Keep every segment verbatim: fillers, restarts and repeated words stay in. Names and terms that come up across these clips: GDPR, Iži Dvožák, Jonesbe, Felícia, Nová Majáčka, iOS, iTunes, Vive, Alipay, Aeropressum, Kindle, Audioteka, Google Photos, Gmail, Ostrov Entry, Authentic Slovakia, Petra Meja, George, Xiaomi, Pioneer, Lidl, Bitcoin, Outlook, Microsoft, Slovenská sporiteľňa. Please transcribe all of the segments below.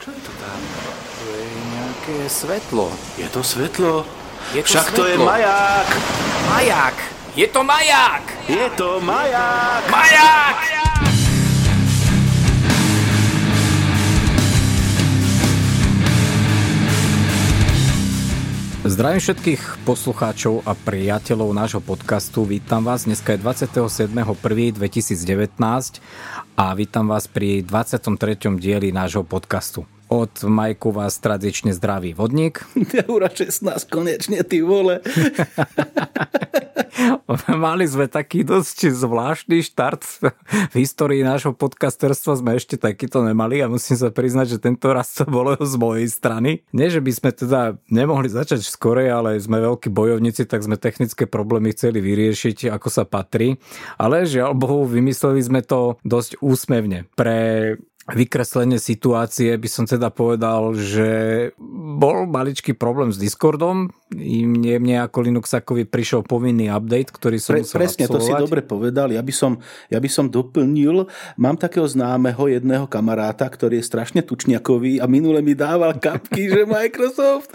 Čo je to tam? To je nejaké svetlo. Je to svetlo? Je to Však svetlo. To je maják! Maják! Je to maják! Je to maják! Maják! Maják! Zdravím všetkých poslucháčov a priateľov nášho podcastu. Vítam vás. Dneska je dvadsiateho siedmeho prvého dvetisícdevätnásť a vítam vás pri dvadsiatom treťom dieli nášho podcastu. Od Majku vás tradične zdraví Vodník. Euro šestnásť, konečne, ty vole. Mali sme taký dosť zvláštny štart v histórii nášho podcasterstva, sme ešte takýto nemali a musím sa priznať, že tento raz to bolo z mojej strany. Nie, že by sme teda nemohli začať skorej, ale sme veľkí bojovníci, tak sme technické problémy chceli vyriešiť, ako sa patrí. Ale žiaľ Bohu, vymysleli sme to dosť úsmevne. Pre vykreslenie situácie by som teda povedal, že bol maličký problém s Discordom. I mne, mne ako Linuxakovi prišiel povinný update, ktorý som Pre, musel presne, absolvovať. Presne, to si dobre povedal. Ja by, som, ja by som doplnil. Mám takého známeho jedného kamaráta, ktorý je strašne tučniakový a minule mi dával kapky, že Microsoft...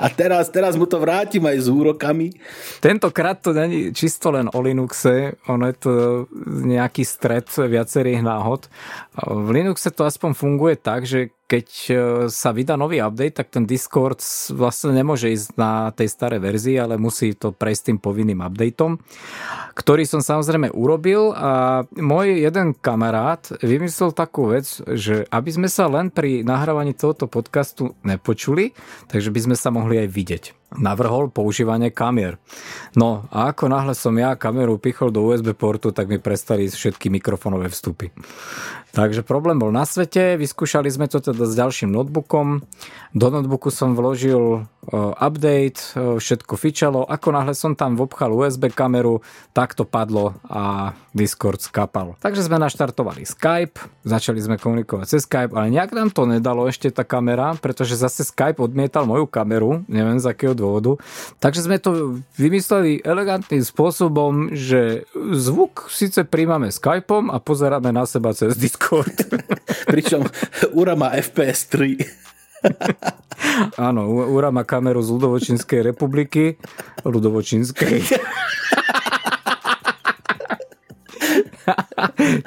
A teraz, teraz mu to vrátim aj s úrokami. Tentokrát to není čisto len o Linuxe, ono je to nejaký stret viacerých náhod. V Linuxe to aspoň funguje tak, že keď sa vydá nový update, tak ten Discord vlastne nemôže ísť na tej starej verzii, ale musí to prejsť tým povinným updateom, ktorý som samozrejme urobil. A môj jeden kamarát vymyslel takú vec, že aby sme sa len pri nahrávaní tohoto podcastu nepočuli, takže by sme sa mohli aj vidieť. Navrhol používanie kamier. No a ako náhle som ja kameru pichol do U S B portu, tak mi prestali všetky mikrofonové vstupy. Takže problém bol na svete, vyskúšali sme to teda s ďalším notebookom. Do notebooku som vložil update, všetko fičalo. Ako náhle som tam vopchal U S B kameru, tak to padlo a Discord skapal. Takže sme naštartovali Skype, začali sme komunikovať cez Skype, ale nejak nám to nedalo ešte tá kamera, pretože zase Skype odmietal moju kameru, neviem z akého dôvodu. Takže sme to vymysleli elegantným spôsobom, že zvuk síce príjmame Skypeom a pozeráme na seba cez Discord. Pričom Ura má F P S tri. Áno, Ura má kameru z Ľudovočínskej republiky. Ľudovočínskej.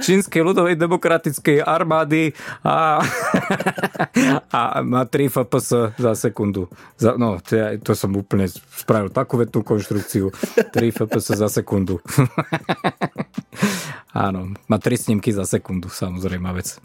Čínskej ľudovej demokratickej armády a, a má tri F P S za sekundu. Za, no, to, ja, to som úplne spravil takú vetnú konštrukciu. tri F P S za sekundu. Áno, má tri snímky za sekundu, samozrejme vec.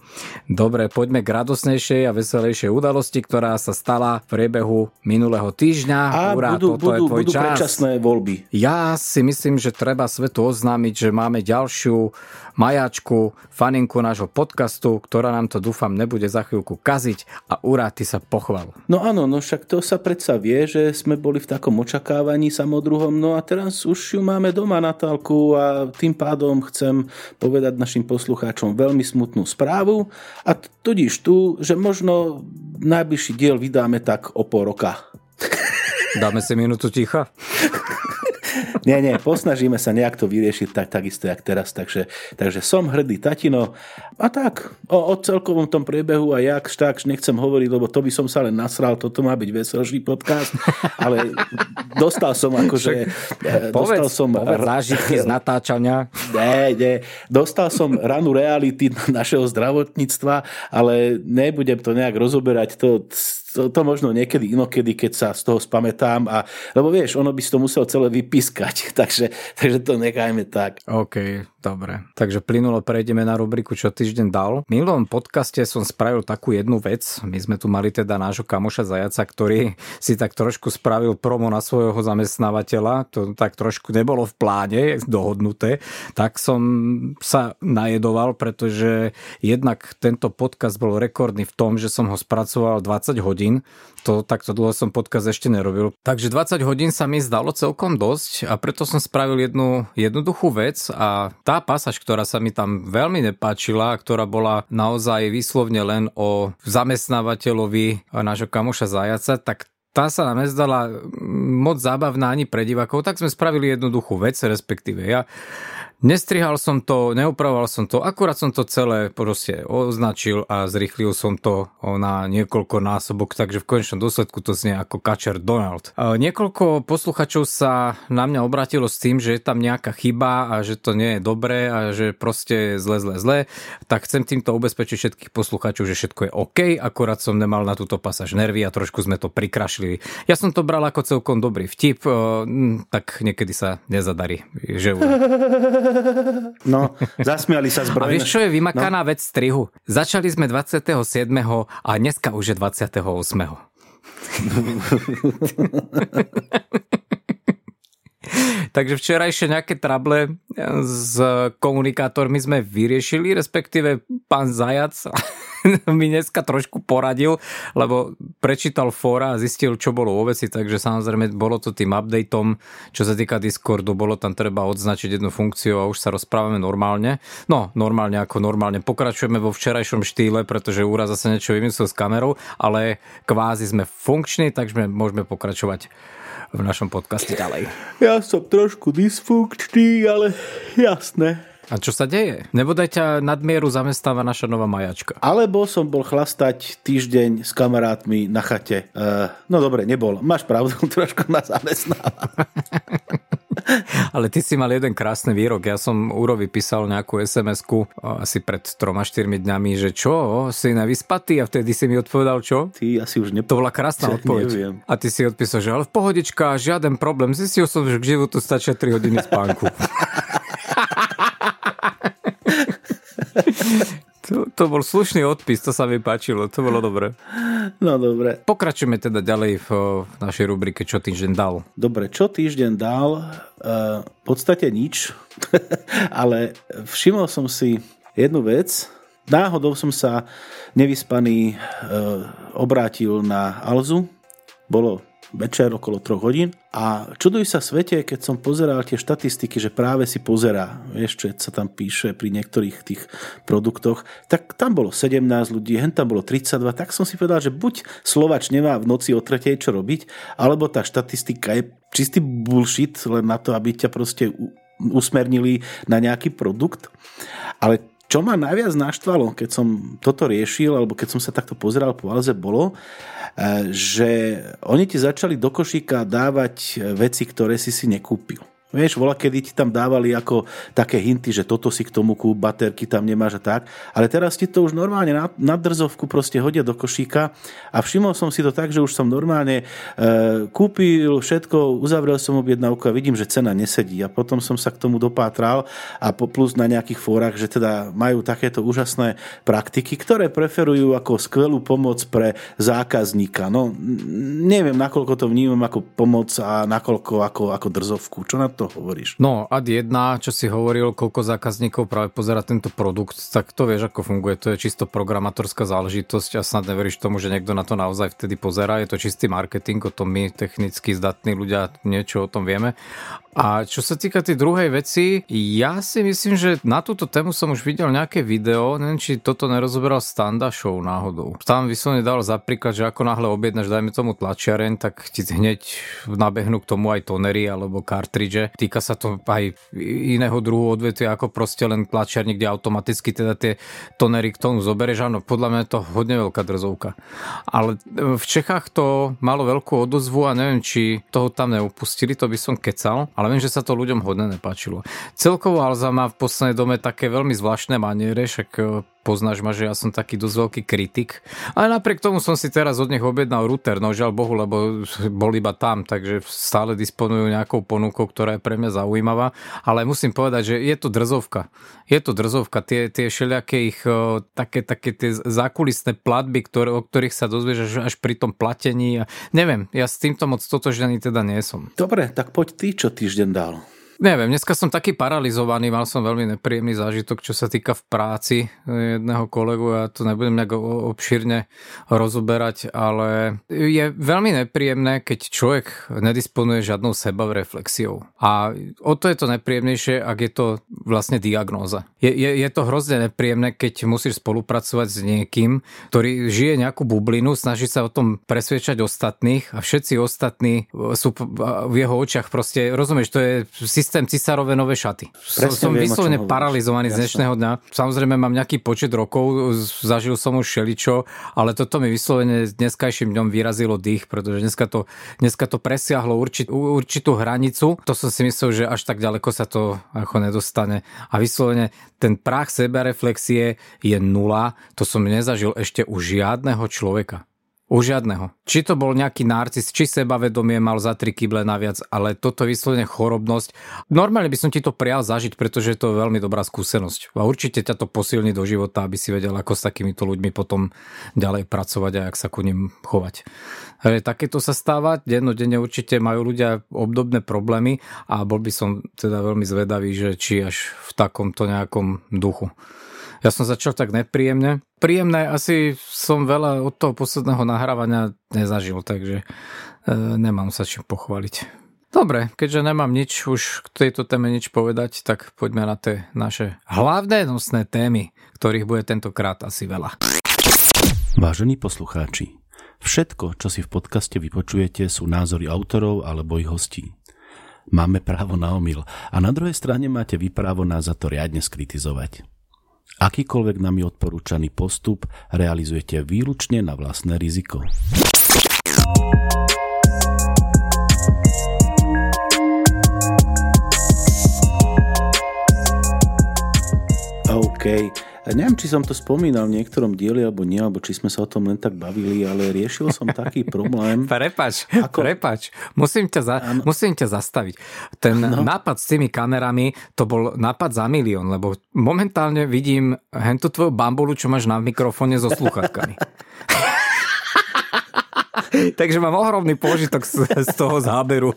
Dobre, poďme k radosnejšej a veselejšej udalosti, ktorá sa stala v priebehu minulého týždňa. A Ura, budú, toto budú, je tvoj budú čas. Predčasné voľby. Ja si myslím, že treba svetu oznámiť, že máme ďalšiu majáčku, faninku nášho podcastu, ktorá nám to, dúfam, nebude za chvíľku kaziť. A Ura, ty sa pochvál. No áno, no však to sa predsa vie, že sme boli v takom očakávaní samodruhom, no a teraz už ju máme doma, Natálku, a tým pádom chcem povedať našim poslucháčom veľmi smutnú správu a tudíž tu, že možno najbližší diel vydáme tak o pol roka. Dáme si minútu ticha? Nie, nie, posnažíme sa nejak to vyriešiť tak, tak isté, jak teraz, takže, takže som hrdý tatino a tak, o, o celkovom tom priebehu a jak, tak, nechcem hovoriť, lebo to by som sa len nasral, toto má byť veselší podcast, ale dostal som akože povedz, dostal som povedz, r- zážitky z natáčania. Nie, nie, dostal som ranu reality našeho zdravotníctva, ale nebudem to nejak rozoberať, to To, to možno niekedy inokedy, keď sa z toho spamätám. A, lebo vieš, ono by si to muselo celé vypískať, takže, takže to nechajme tak. OK, dobre. Takže plynulo prejdeme na rubriku Čo týždeň dal. V minulom podcaste som spravil takú jednu vec. My sme tu mali teda nášho kamoša Zajaca, ktorý si tak trošku spravil promo na svojho zamestnávateľa. To tak trošku nebolo v pláne dohodnuté. Tak som sa najedoval, pretože jednak tento podcast bol rekordný v tom, že som ho spracoval dvadsať hodín. To, takto dlho som podcast ešte nerobil. Takže dvadsať hodín sa mi zdalo celkom dosť a preto som spravil jednu jednoduchú vec a tá pasáž, ktorá sa mi tam veľmi nepáčila, ktorá bola naozaj výslovne len o zamestnávateľovi nášho kamoša Zajaca, tak tá sa nám nezdala moc zábavná ani pre divakov, tak sme spravili jednoduchú vec, respektíve ja. Nestrihal som to, neopravoval som to, akurát som to celé proste označil a zrýchlil som to na niekoľko násobok, takže v konečnom dôsledku to znie ako Kačer Donald. Niekoľko posluchačov sa na mňa obratilo s tým, že je tam nejaká chyba a že to nie je dobré a že proste je zle, zle, zle. Tak chcem týmto ubezpečiť všetkých posluchačov, že všetko je OK, akurát som nemal na túto pasáž nervy a trošku sme to prikrašlili. Ja som to bral ako celkom dobrý vtip, tak niekedy sa nezadarí, že už... No, zasmiali sa zbrojne. A vieš, čo je vymakaná no. vec strihu? Začali sme dvadsiateho siedmeho a dneska už je dvadsiateho ôsmeho Takže včerajšie nejaké trable s komunikátormi sme vyriešili, respektíve pán Zajac mi dneska trošku poradil, lebo prečítal fóra a zistil, čo bolo vo veci, takže samozrejme bolo to tým updateom, čo sa týka Discordu, bolo tam treba odznačiť jednu funkciu a už sa rozprávame normálne. No, normálne ako normálne. Pokračujeme vo včerajšom štýle, pretože Úra zase niečo vymyslel s kamerou, ale kvázi sme funkční, takže môžeme pokračovať v našom podcaste ďalej. Ja som trošku dysfunkčný, ale jasné. A čo sa deje? Nebodaj ťa nadmieru zamestnáva naša nová majačka. Alebo som bol chlastať týždeň s kamarátmi na chate. Uh, no dobre, nebol. Máš pravdu, trošku ma zamestnáva. Ale ty si mal jeden krásny výrok. Ja som Úrovi písal nejakú es em esku asi pred tri až štyri dňami, že čo, si nevyspatý? A vtedy si mi odpovedal, čo? Ty asi už nepo... To bola krásna odpoveď. Neviem. A ty si odpísal, že ale v pohodička, žiaden problém. Zistil som, že k životu stačia tri hodiny spánku. To, to bol slušný odpis, to sa mi páčilo, to bolo dobre. No dobre. Pokračujeme teda ďalej v, v našej rubrike Čo týždeň dal. Dobre, čo týždeň dal, uh, v podstate nič, ale všimol som si jednu vec. Náhodou som sa nevyspaný uh, obrátil na Alzu, bolo večer okolo troch hodín a čuduj sa svete, keď som pozeral tie štatistiky, že práve si pozerá, vieš, čo sa tam píše pri niektorých tých produktoch, tak tam bolo sedemnásť ľudí, hen tam bolo tridsaťdva, tak som si povedal, že buď Slovač nemá v noci o tretej čo robiť, alebo tá štatistika je čistý bullshit, len na to, aby ťa proste usmernili na nejaký produkt, ale čo ma najviac naštvalo, keď som toto riešil, alebo keď som sa takto pozeral po Alze, bolo, že oni ti začali do košíka dávať veci, ktoré si si nekúpil. Vieš, voľa, kedy ti tam dávali ako také hinty, že toto si k tomu kúp, baterky tam nemáš a tak, ale teraz ti to už normálne na, na drzovku proste hodia do košíka a všimol som si to tak, že už som normálne e, kúpil všetko, uzavrel som objednávku a vidím, že cena nesedí a potom som sa k tomu dopátral a po, plus na nejakých fórach, že teda majú takéto úžasné praktiky, ktoré preferujú ako skvelú pomoc pre zákazníka. No, neviem, nakoľko to vnímam ako pomoc a nakoľko ako, ako drzovku. Čo na to hovoríš? No, ad jedna, čo si hovoril, koľko zákazníkov práve pozerá tento produkt, tak to vieš, ako funguje. To je čisto programátorská záležitosť a snad neveríš tomu, že niekto na to naozaj vtedy pozerá. Je to čistý marketing, o tom my technicky zdatní ľudia niečo o tom vieme. A čo sa týka tej druhej veci, ja si myslím, že na túto tému som už videl nejaké video, neviem, či toto nerozoberal Standa Show náhodou. Tam vyslovene dal za príklad, že ako náhle objednáš, dajme tomu tlačiareň, tak ti hneď nabehnú k tomu aj tonery alebo kartridže. Týka sa to aj iného druhu odvetvia, ako proste len tlačiarni, kde automaticky teda tie tonery k tomu zoberieš. Áno, podľa mňa je to hodne veľká drzovka. Ale v Čechách to malo veľkú odozvu a neviem, či toho tam neopustili, to by som kecal. Ale viem, že sa to ľuďom hodne nepáčilo. Celkovo Alza má v poslednej dome také veľmi zvláštne maniere, však poznáš ma, že ja som taký dosť veľký kritik. Ale napriek tomu som si teraz od nich objednal router, no žiaľ Bohu, lebo bol iba tam, takže stále disponujú nejakou ponukou, ktorá je pre mňa zaujímavá. Ale musím povedať, že je to drzovka. Je to drzovka. Tie, tie všelijaké ich také, také tie zákulisné platby, ktoré, o ktorých sa dozvieš až pri tom platení. Neviem, ja s týmto moc totoždený teda nie som. Dobre, tak poď ty, čo týž deň dal. Neviem, dneska som taký paralizovaný, mal som veľmi nepríjemný zážitok, čo sa týka v práci jedného kolegu, ja to nebudem nejak obšírne rozoberať, ale je veľmi nepríjemné, keď človek nedisponuje žiadnou sebareflexiou. A o to je to nepríjemnejšie, ak je to vlastne diagnóza. Je, je, je to hrozne nepríjemné, keď musíš spolupracovať s niekým, ktorý žije nejakú bublinu, snaží sa o tom presviečať ostatných a všetci ostatní sú v jeho očiach proste, rozumieš, to je systém cisárovej nové šaty. Presne som viem, vyslovene paralizovaný Jasne. Z dnešného dňa. Samozrejme mám nejaký počet rokov, zažil som už šeličo, ale toto mi vyslovene dneskajším dňom vyrazilo dých, pretože dneska to, dneska to presiahlo určit, určitú hranicu. To som si myslel, že až tak ďaleko sa to ako nedostane. A vyslovene ten práh sebareflexie je nula. To som nezažil ešte u žiadneho človeka. U žiadneho. Či to bol nejaký narcis, či sebavedomie mal za tri kyble naviac, ale toto je vyslovene chorobnosť. Normálne by som ti to prial zažiť, pretože to je veľmi dobrá skúsenosť. A určite ťa to posilní do života, aby si vedel, ako s takýmito ľuďmi potom ďalej pracovať a jak sa ku nim chovať. Ale takéto sa stáva, dennodenne určite majú ľudia obdobné problémy a bol by som teda veľmi zvedavý, že či až v takomto nejakom duchu. Ja som začal tak nepríjemne. Príjemné asi som veľa od toho posledného nahrávania nezažil, takže e, nemám sa čím pochváliť. Dobre, keďže nemám nič už k tejto téme nič povedať, tak poďme na tie naše hlavné nosné témy, ktorých bude tentokrát asi veľa. Vážení poslucháči, všetko, čo si v podcaste vypočujete, sú názory autorov alebo ich hostí. Máme právo na omyl a na druhej strane máte vy právo nás za to riadne skritizovať. Akýkoľvek nami odporúčaný postup realizujete výlučne na vlastné riziko. OK. Neviem, či som to spomínal v niektorom dieli, alebo nie, alebo či sme sa o tom len tak bavili, ale riešil som taký problém. Prepač, ako... prepač. Musím ťa, za... ano... Musím ťa zastaviť. Ten ano... nápad s tými kamerami, to bol nápad za milión, lebo momentálne vidím hentu tvoju bambulu, čo máš na mikrofóne so slúchatkami. Takže mám ohromný požitok z, z toho záberu.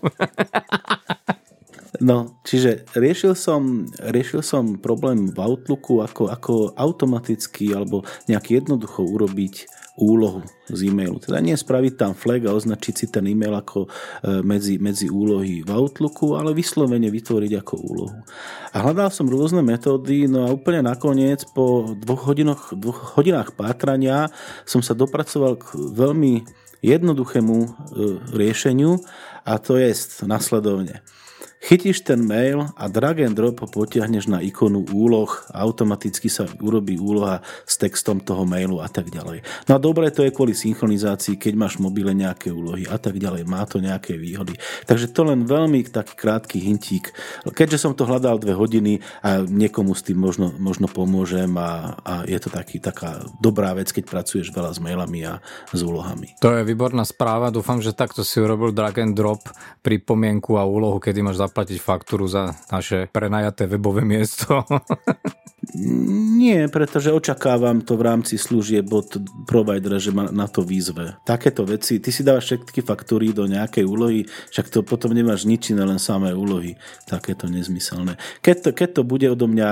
No, čiže riešil som, riešil som problém v Outlooku, ako, ako automaticky alebo nejak jednoducho urobiť úlohu z e-mailu. Teda nie spraviť tam flag a označiť si ten e-mail ako medzi, medzi úlohy v Outlooku, ale vyslovene vytvoriť ako úlohu. A hľadal som rôzne metódy, no a úplne nakoniec po dvoch hodinoch, dvoch hodinách pátrania som sa dopracoval k veľmi jednoduchému e, riešeniu a to je nasledovne. Chytíš ten mail a drag and drop ho potiahneš na ikonu úloh a automaticky sa urobí úloha s textom toho mailu a tak ďalej. No a dobre, to je kvôli synchronizácii, keď máš v mobile nejaké úlohy a tak ďalej. Má to nejaké výhody. Takže to len veľmi taký krátky hintík. Keďže som to hľadal dve hodiny a niekomu s tým možno, možno pomôžem a, a je to taký, taká dobrá vec, keď pracuješ veľa s mailami a s úlohami. To je výborná správa. Dúfam, že takto si urobil drag and drop pripomienku a úlohu, kedy máš zaplatiť faktúru za naše prenajaté webové miesto. Nie, pretože očakávam to v rámci služieb od providera, že ma na to výzve. Takéto veci, ty si dávaš všetky faktúry do nejakej úlohy, však to potom nemáš nič iné, len samé úlohy. Takéto nezmyselné. Keď to, keď to bude odo mňa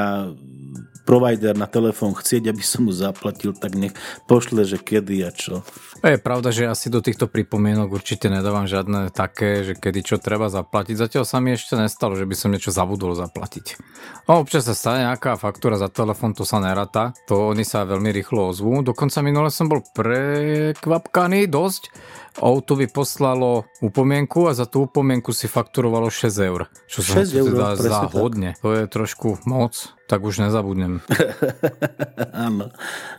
provider na telefón chcieť, aby som mu zaplatil, tak nech pošle, že kedy a čo. Je pravda, že ja si do týchto pripomienok určite nedávam žiadne také, že kedy čo treba zaplatiť. Zatiaľ sa mi ešte nestalo, že by som niečo zabudol zaplatiť. A občas sa stane nejaká faktúra za telefón, to sa nerata. To oni sa veľmi rýchlo ozvú. Dokonca minule som bol prekvapkaný dosť. Outu vyposlalo upomienku a za tú upomienku si fakturovalo šesť eur. Čo som si teda záhodne. To je trošku moc, tak už nezabudnem. Áno.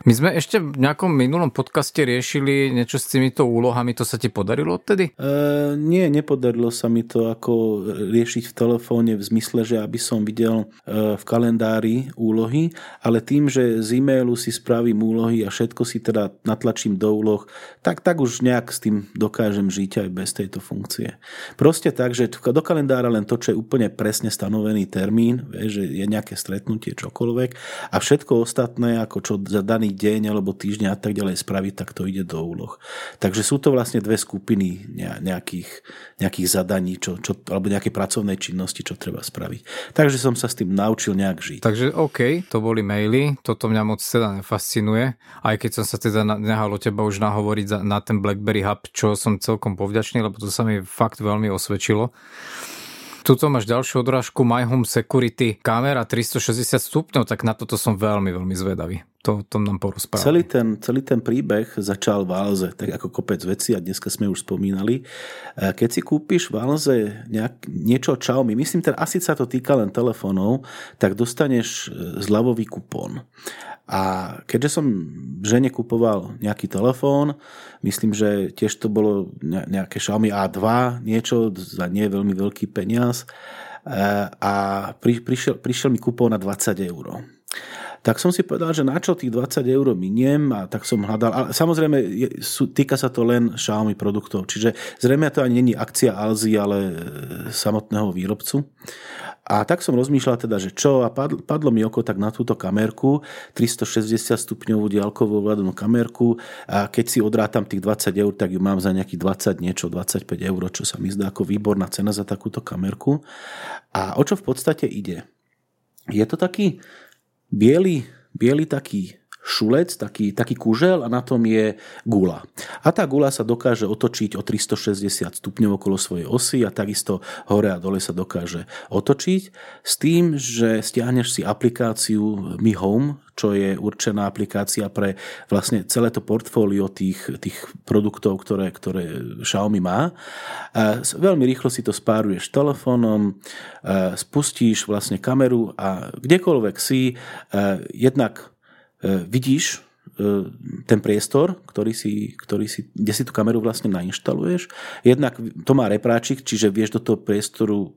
My sme ešte v nejakom minulom podcaste riešili niečo s týmito úlohami. To sa ti podarilo odtedy? E, nie, nepodarilo sa mi to ako riešiť v telefóne v zmysle, že aby som videl e, v kalendári úlohy, ale tým, že z e-mailu si spravím úlohy a všetko si teda natlačím do úloh, tak, tak už nejak s tým dokážem žiť aj bez tejto funkcie. Proste tak, že do kalendára len to, čo je úplne presne stanovený termín, že je nejaké stretnutie, tie čokoľvek a všetko ostatné ako čo za daný deň alebo týždeň a tak ďalej spraviť, tak to ide do úloh. Takže sú to vlastne dve skupiny nejakých, nejakých zadaní čo, čo, alebo nejaké pracovnej činnosti, čo treba spraviť. Takže som sa s tým naučil nejak žiť. Takže OK, to boli maily, toto mňa moc teda nefascinuje, aj keď som sa teda nehal o teba už nahovoriť za, na ten BlackBerry Hub, čo som celkom povďačný, lebo to sa mi fakt veľmi osvedčilo. Tuto máš ďalšiu odrážku My Home Security, kamera tristošesťdesiat stupňov, tak na toto som veľmi, veľmi zvedavý. To, to nám porozprávam. Celý ten, celý ten príbeh začal v Alze, tak ako kopec veci a dneska sme už spomínali. Keď si kúpiš v Alze nejak, niečo od Xiaomi, myslím, ten, asi sa to týka len telefónov, tak dostaneš zľavový kupón. A keďže som žene kupoval nejaký telefón, myslím, že tiež to bolo nejaké Xiaomi á dva, niečo za nie veľmi veľký peniaz, a pri, prišiel, prišiel mi kupón na dvadsať eur. Tak som si povedal, že na čo tých dvadsať eur miniem, a tak som hľadal, ale samozrejme týka sa to len Xiaomi produktov, čiže zrejme to ani nie je akcia Alzy, ale samotného výrobcu. A tak som rozmýšľal teda, že čo, a padlo, padlo mi oko tak na túto kamerku, tristošesťdesiat stupňovú diaľkovú ovládanú kamerku, a keď si odrátam tých dvadsať eur, tak ju mám za nejakých dvadsať niečo, dvadsaťpäť eur, čo sa mi zdá ako výborná cena za takúto kamerku. A o čo v podstate ide? Je to taký biely, biely taký šulec, taký, taký kužel, a na tom je gula. A tá gula sa dokáže otočiť o tristošesťdesiat stupňov okolo svojej osy a takisto hore a dole sa dokáže otočiť, s tým, že stiahneš si aplikáciu Mi Home, čo je určená aplikácia pre vlastne celé to portfólio tých, tých produktov, ktoré, ktoré Xiaomi má. Veľmi rýchlo si to spáruješ telefónom, spustíš vlastne kameru a kdekoľvek si, jednak vidíš ten priestor, ktorý si, ktorý si, kde si tú kameru vlastne nainštaluješ. Jednak to má repráčik, čiže vieš do toho priestoru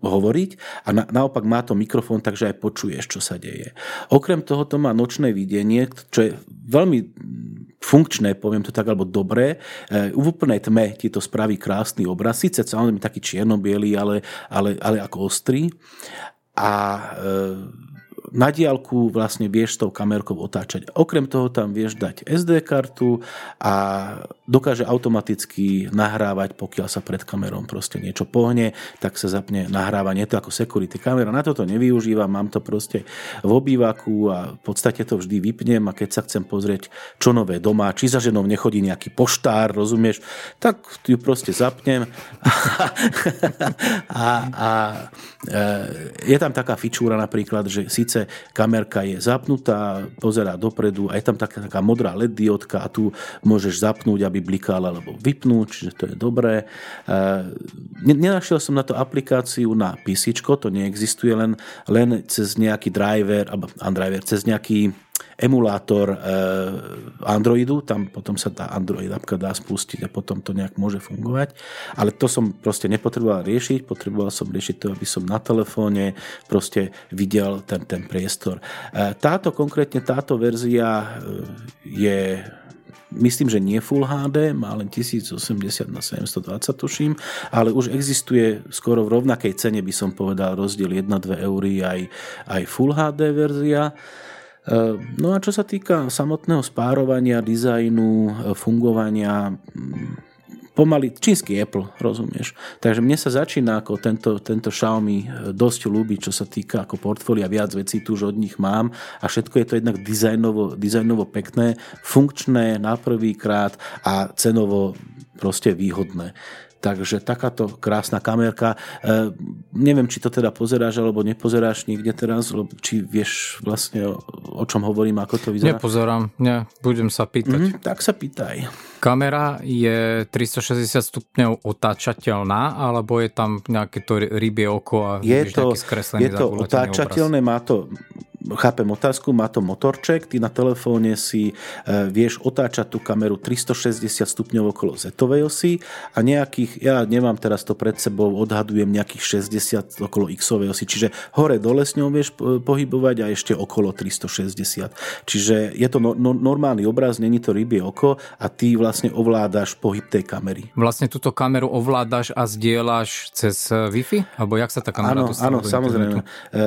hovoriť, a na, naopak má to mikrofón, takže aj počuješ, čo sa deje. Okrem toho to má nočné videnie, čo je veľmi funkčné, poviem to tak, alebo dobré. E, v úplnej tme ti to spraví krásny obraz, síce samozrejme taký čierno-bielý, ale, ale, ale ako ostrý. A e, na diaľku vlastne vieš tou kamerkou otáčať. Okrem toho tam vieš dať es dé kartu a dokáže automaticky nahrávať, pokiaľ sa pred kamerou proste niečo pohne, tak sa zapne nahrávanie. Je to ako security kamera. Na toto nevyužívam, mám to proste v obývaku a v podstate to vždy vypnem, a keď sa chcem pozrieť, čo nové doma, či za ženou nechodí nejaký poštár, rozumieš, tak ju proste zapnem. a, a je tam taká fičúra napríklad, že síce kamerka je zapnutá, pozerá dopredu, a je tam taká, taká modrá el é dé diódka, a tu môžeš zapnúť, aby blikala, alebo vypnúť, čiže to je dobré. E, nenašiel som na to aplikáciu na písičko, to neexistuje, len, len cez nejaký driver, alebo driver, cez nejaký emulátor e, Androidu, tam potom sa tá Android appka dá spustiť a potom to nejak môže fungovať. Ale to som proste nepotreboval riešiť, potreboval som riešiť to, aby som na telefóne proste videl ten, ten priestor. E, táto, konkrétne táto verzia e, je, myslím, že nie Full há dé, má len tisícosemdesiat na sedemstodvadsať, tuším, ale už existuje skoro v rovnakej cene, by som povedal, rozdiel jedna až dve eurí aj, aj Full há dé verzia. No a čo sa týka samotného spárovania, dizajnu, fungovania, pomaly čínsky Apple, rozumieš. Takže mne sa začína ako tento, tento Xiaomi dosť ľúbi, čo sa týka ako portfólia, viac vecí tu už od nich mám, a všetko je to jednak dizajnovo, dizajnovo pekné, funkčné na prvýkrát a cenovo proste výhodné. Takže takáto krásna kamerka. E, neviem, či to teda pozeráš alebo nepozeráš niekde teraz, či vieš vlastne o, o čom hovorím, ako to vyzerá. Nepozerám, ne, budem sa pýtať. Mm, tak sa pýtaj. Kamera je tristošesťdesiat stupňov otáčateľná, alebo je tam nejaké to rybie oko a je vieš, to, nejaký skreslený je to otáčateľné, obraz. Má to... Chápem otázku, má to motorček, ty na telefóne si e, vieš otáčať tú kameru tristošesťdesiat stupňov okolo zetovej osy a nejakých, ja nemám teraz to pred sebou, odhadujem nejakých šesťdesiat okolo xovej osy, čiže hore dole s ňou vieš pohybovať a ešte okolo tristošesťdesiat. Čiže je to no, no, normálny obraz, není to rybie oko, a ty vlastne ovládaš pohyb tej kamery. Vlastne túto kameru ovládaš a zdieľaš cez Wi-Fi? Alebo jak sa tá kamera dostala do internetu? Áno, samozrejme. E,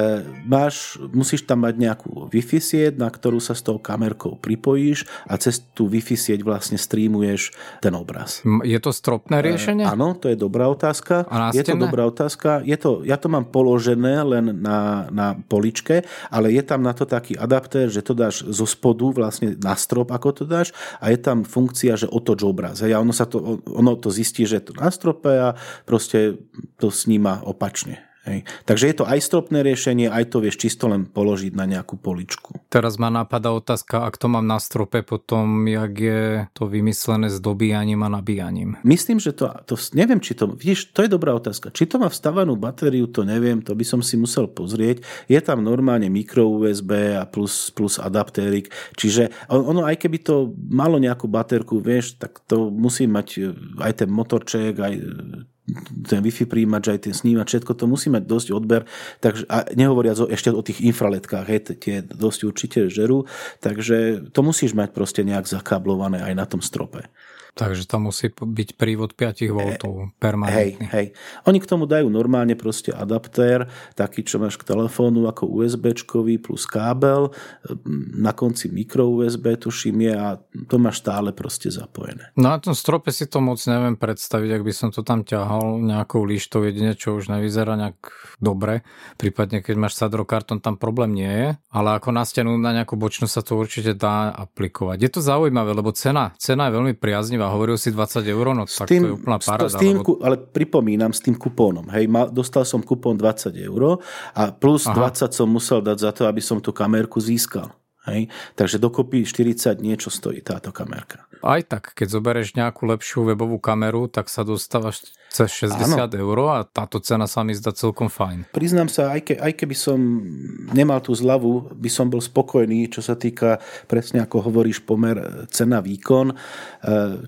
máš, musíš tam mať nejakú Wi-Fi sieť, na ktorú sa s tou kamerkou pripojíš a cez tú Wi-Fi sieť vlastne streamuješ ten obraz. Je to stropné riešenie? E, áno, to je dobrá otázka. Je to dobrá otázka. Je to, ja to mám položené len na, na poličke, ale je tam na to taký adaptér, že to dáš zo spodu vlastne na strop, ako to dáš, a je tam funkcia, že otoč obraz. A ono, sa to, ono to zistí, že je to na strope a proste to sníma opačne. Hej. Takže je to aj stropné riešenie, aj to vieš čisto len položiť na nejakú poličku. Teraz ma napadá otázka, ak to mám na strope, potom jak je to vymyslené s dobíjaním a nabíjaním? Myslím, že to, to neviem, či to, vidíš, to je dobrá otázka. Či to má vstavanú batériu, to neviem, to by som si musel pozrieť. Je tam normálne micro ú es bé a plus, plus adaptérik, čiže ono aj keby to malo nejakú batérku, vieš, tak to musí mať aj ten motorček, aj ten Wi-Fi príjimač, aj ten snímač, všetko to musí mať dosť odber, takže, a nehovoriac o, ešte o tých infraletkách, hej, tie dosť určite žerú, takže to musíš mať proste nejak zakablované aj na tom strope. Takže tam musí byť prívod päť voltov permanentný. Hej, hej. Oni k tomu dajú normálne proste adaptér, taký, čo máš k telefónu ako USBčkový plus kábel, na konci micro ú es bé tuším je a to máš stále proste zapojené. No na tom strope si to moc neviem predstaviť, ak by som to tam ťahal nejakou lištou, jedine čo už nevyzerá nejak dobre, prípadne keď máš sadrokartón, tam problém nie je, ale ako na stenu na nejakú bočnú sa to určite dá aplikovať. Je to zaujímavé, lebo cena, cena je veľmi priaznivá. A hovoril si dvadsať eur, no tak tým, to je úplná paráda. S tým, lebo... Ale pripomínam s tým kupónom. Hej, mal, dostal som kupón dvadsať eur a plus Aha. dvadsať som musel dať za to, aby som tú kamerku získal. Hej? Takže dokopy štyridsať niečo stojí táto kamerka. Aj tak, keď zoberieš nejakú lepšiu webovú kameru, tak sa dostávaš cez šesťdesiat eur a táto cena sa mi zdá celkom fajn. Priznám sa, aj, ke, aj keby som nemal tú zľavu, by som bol spokojný, čo sa týka, presne ako hovoríš, pomer cena-výkon.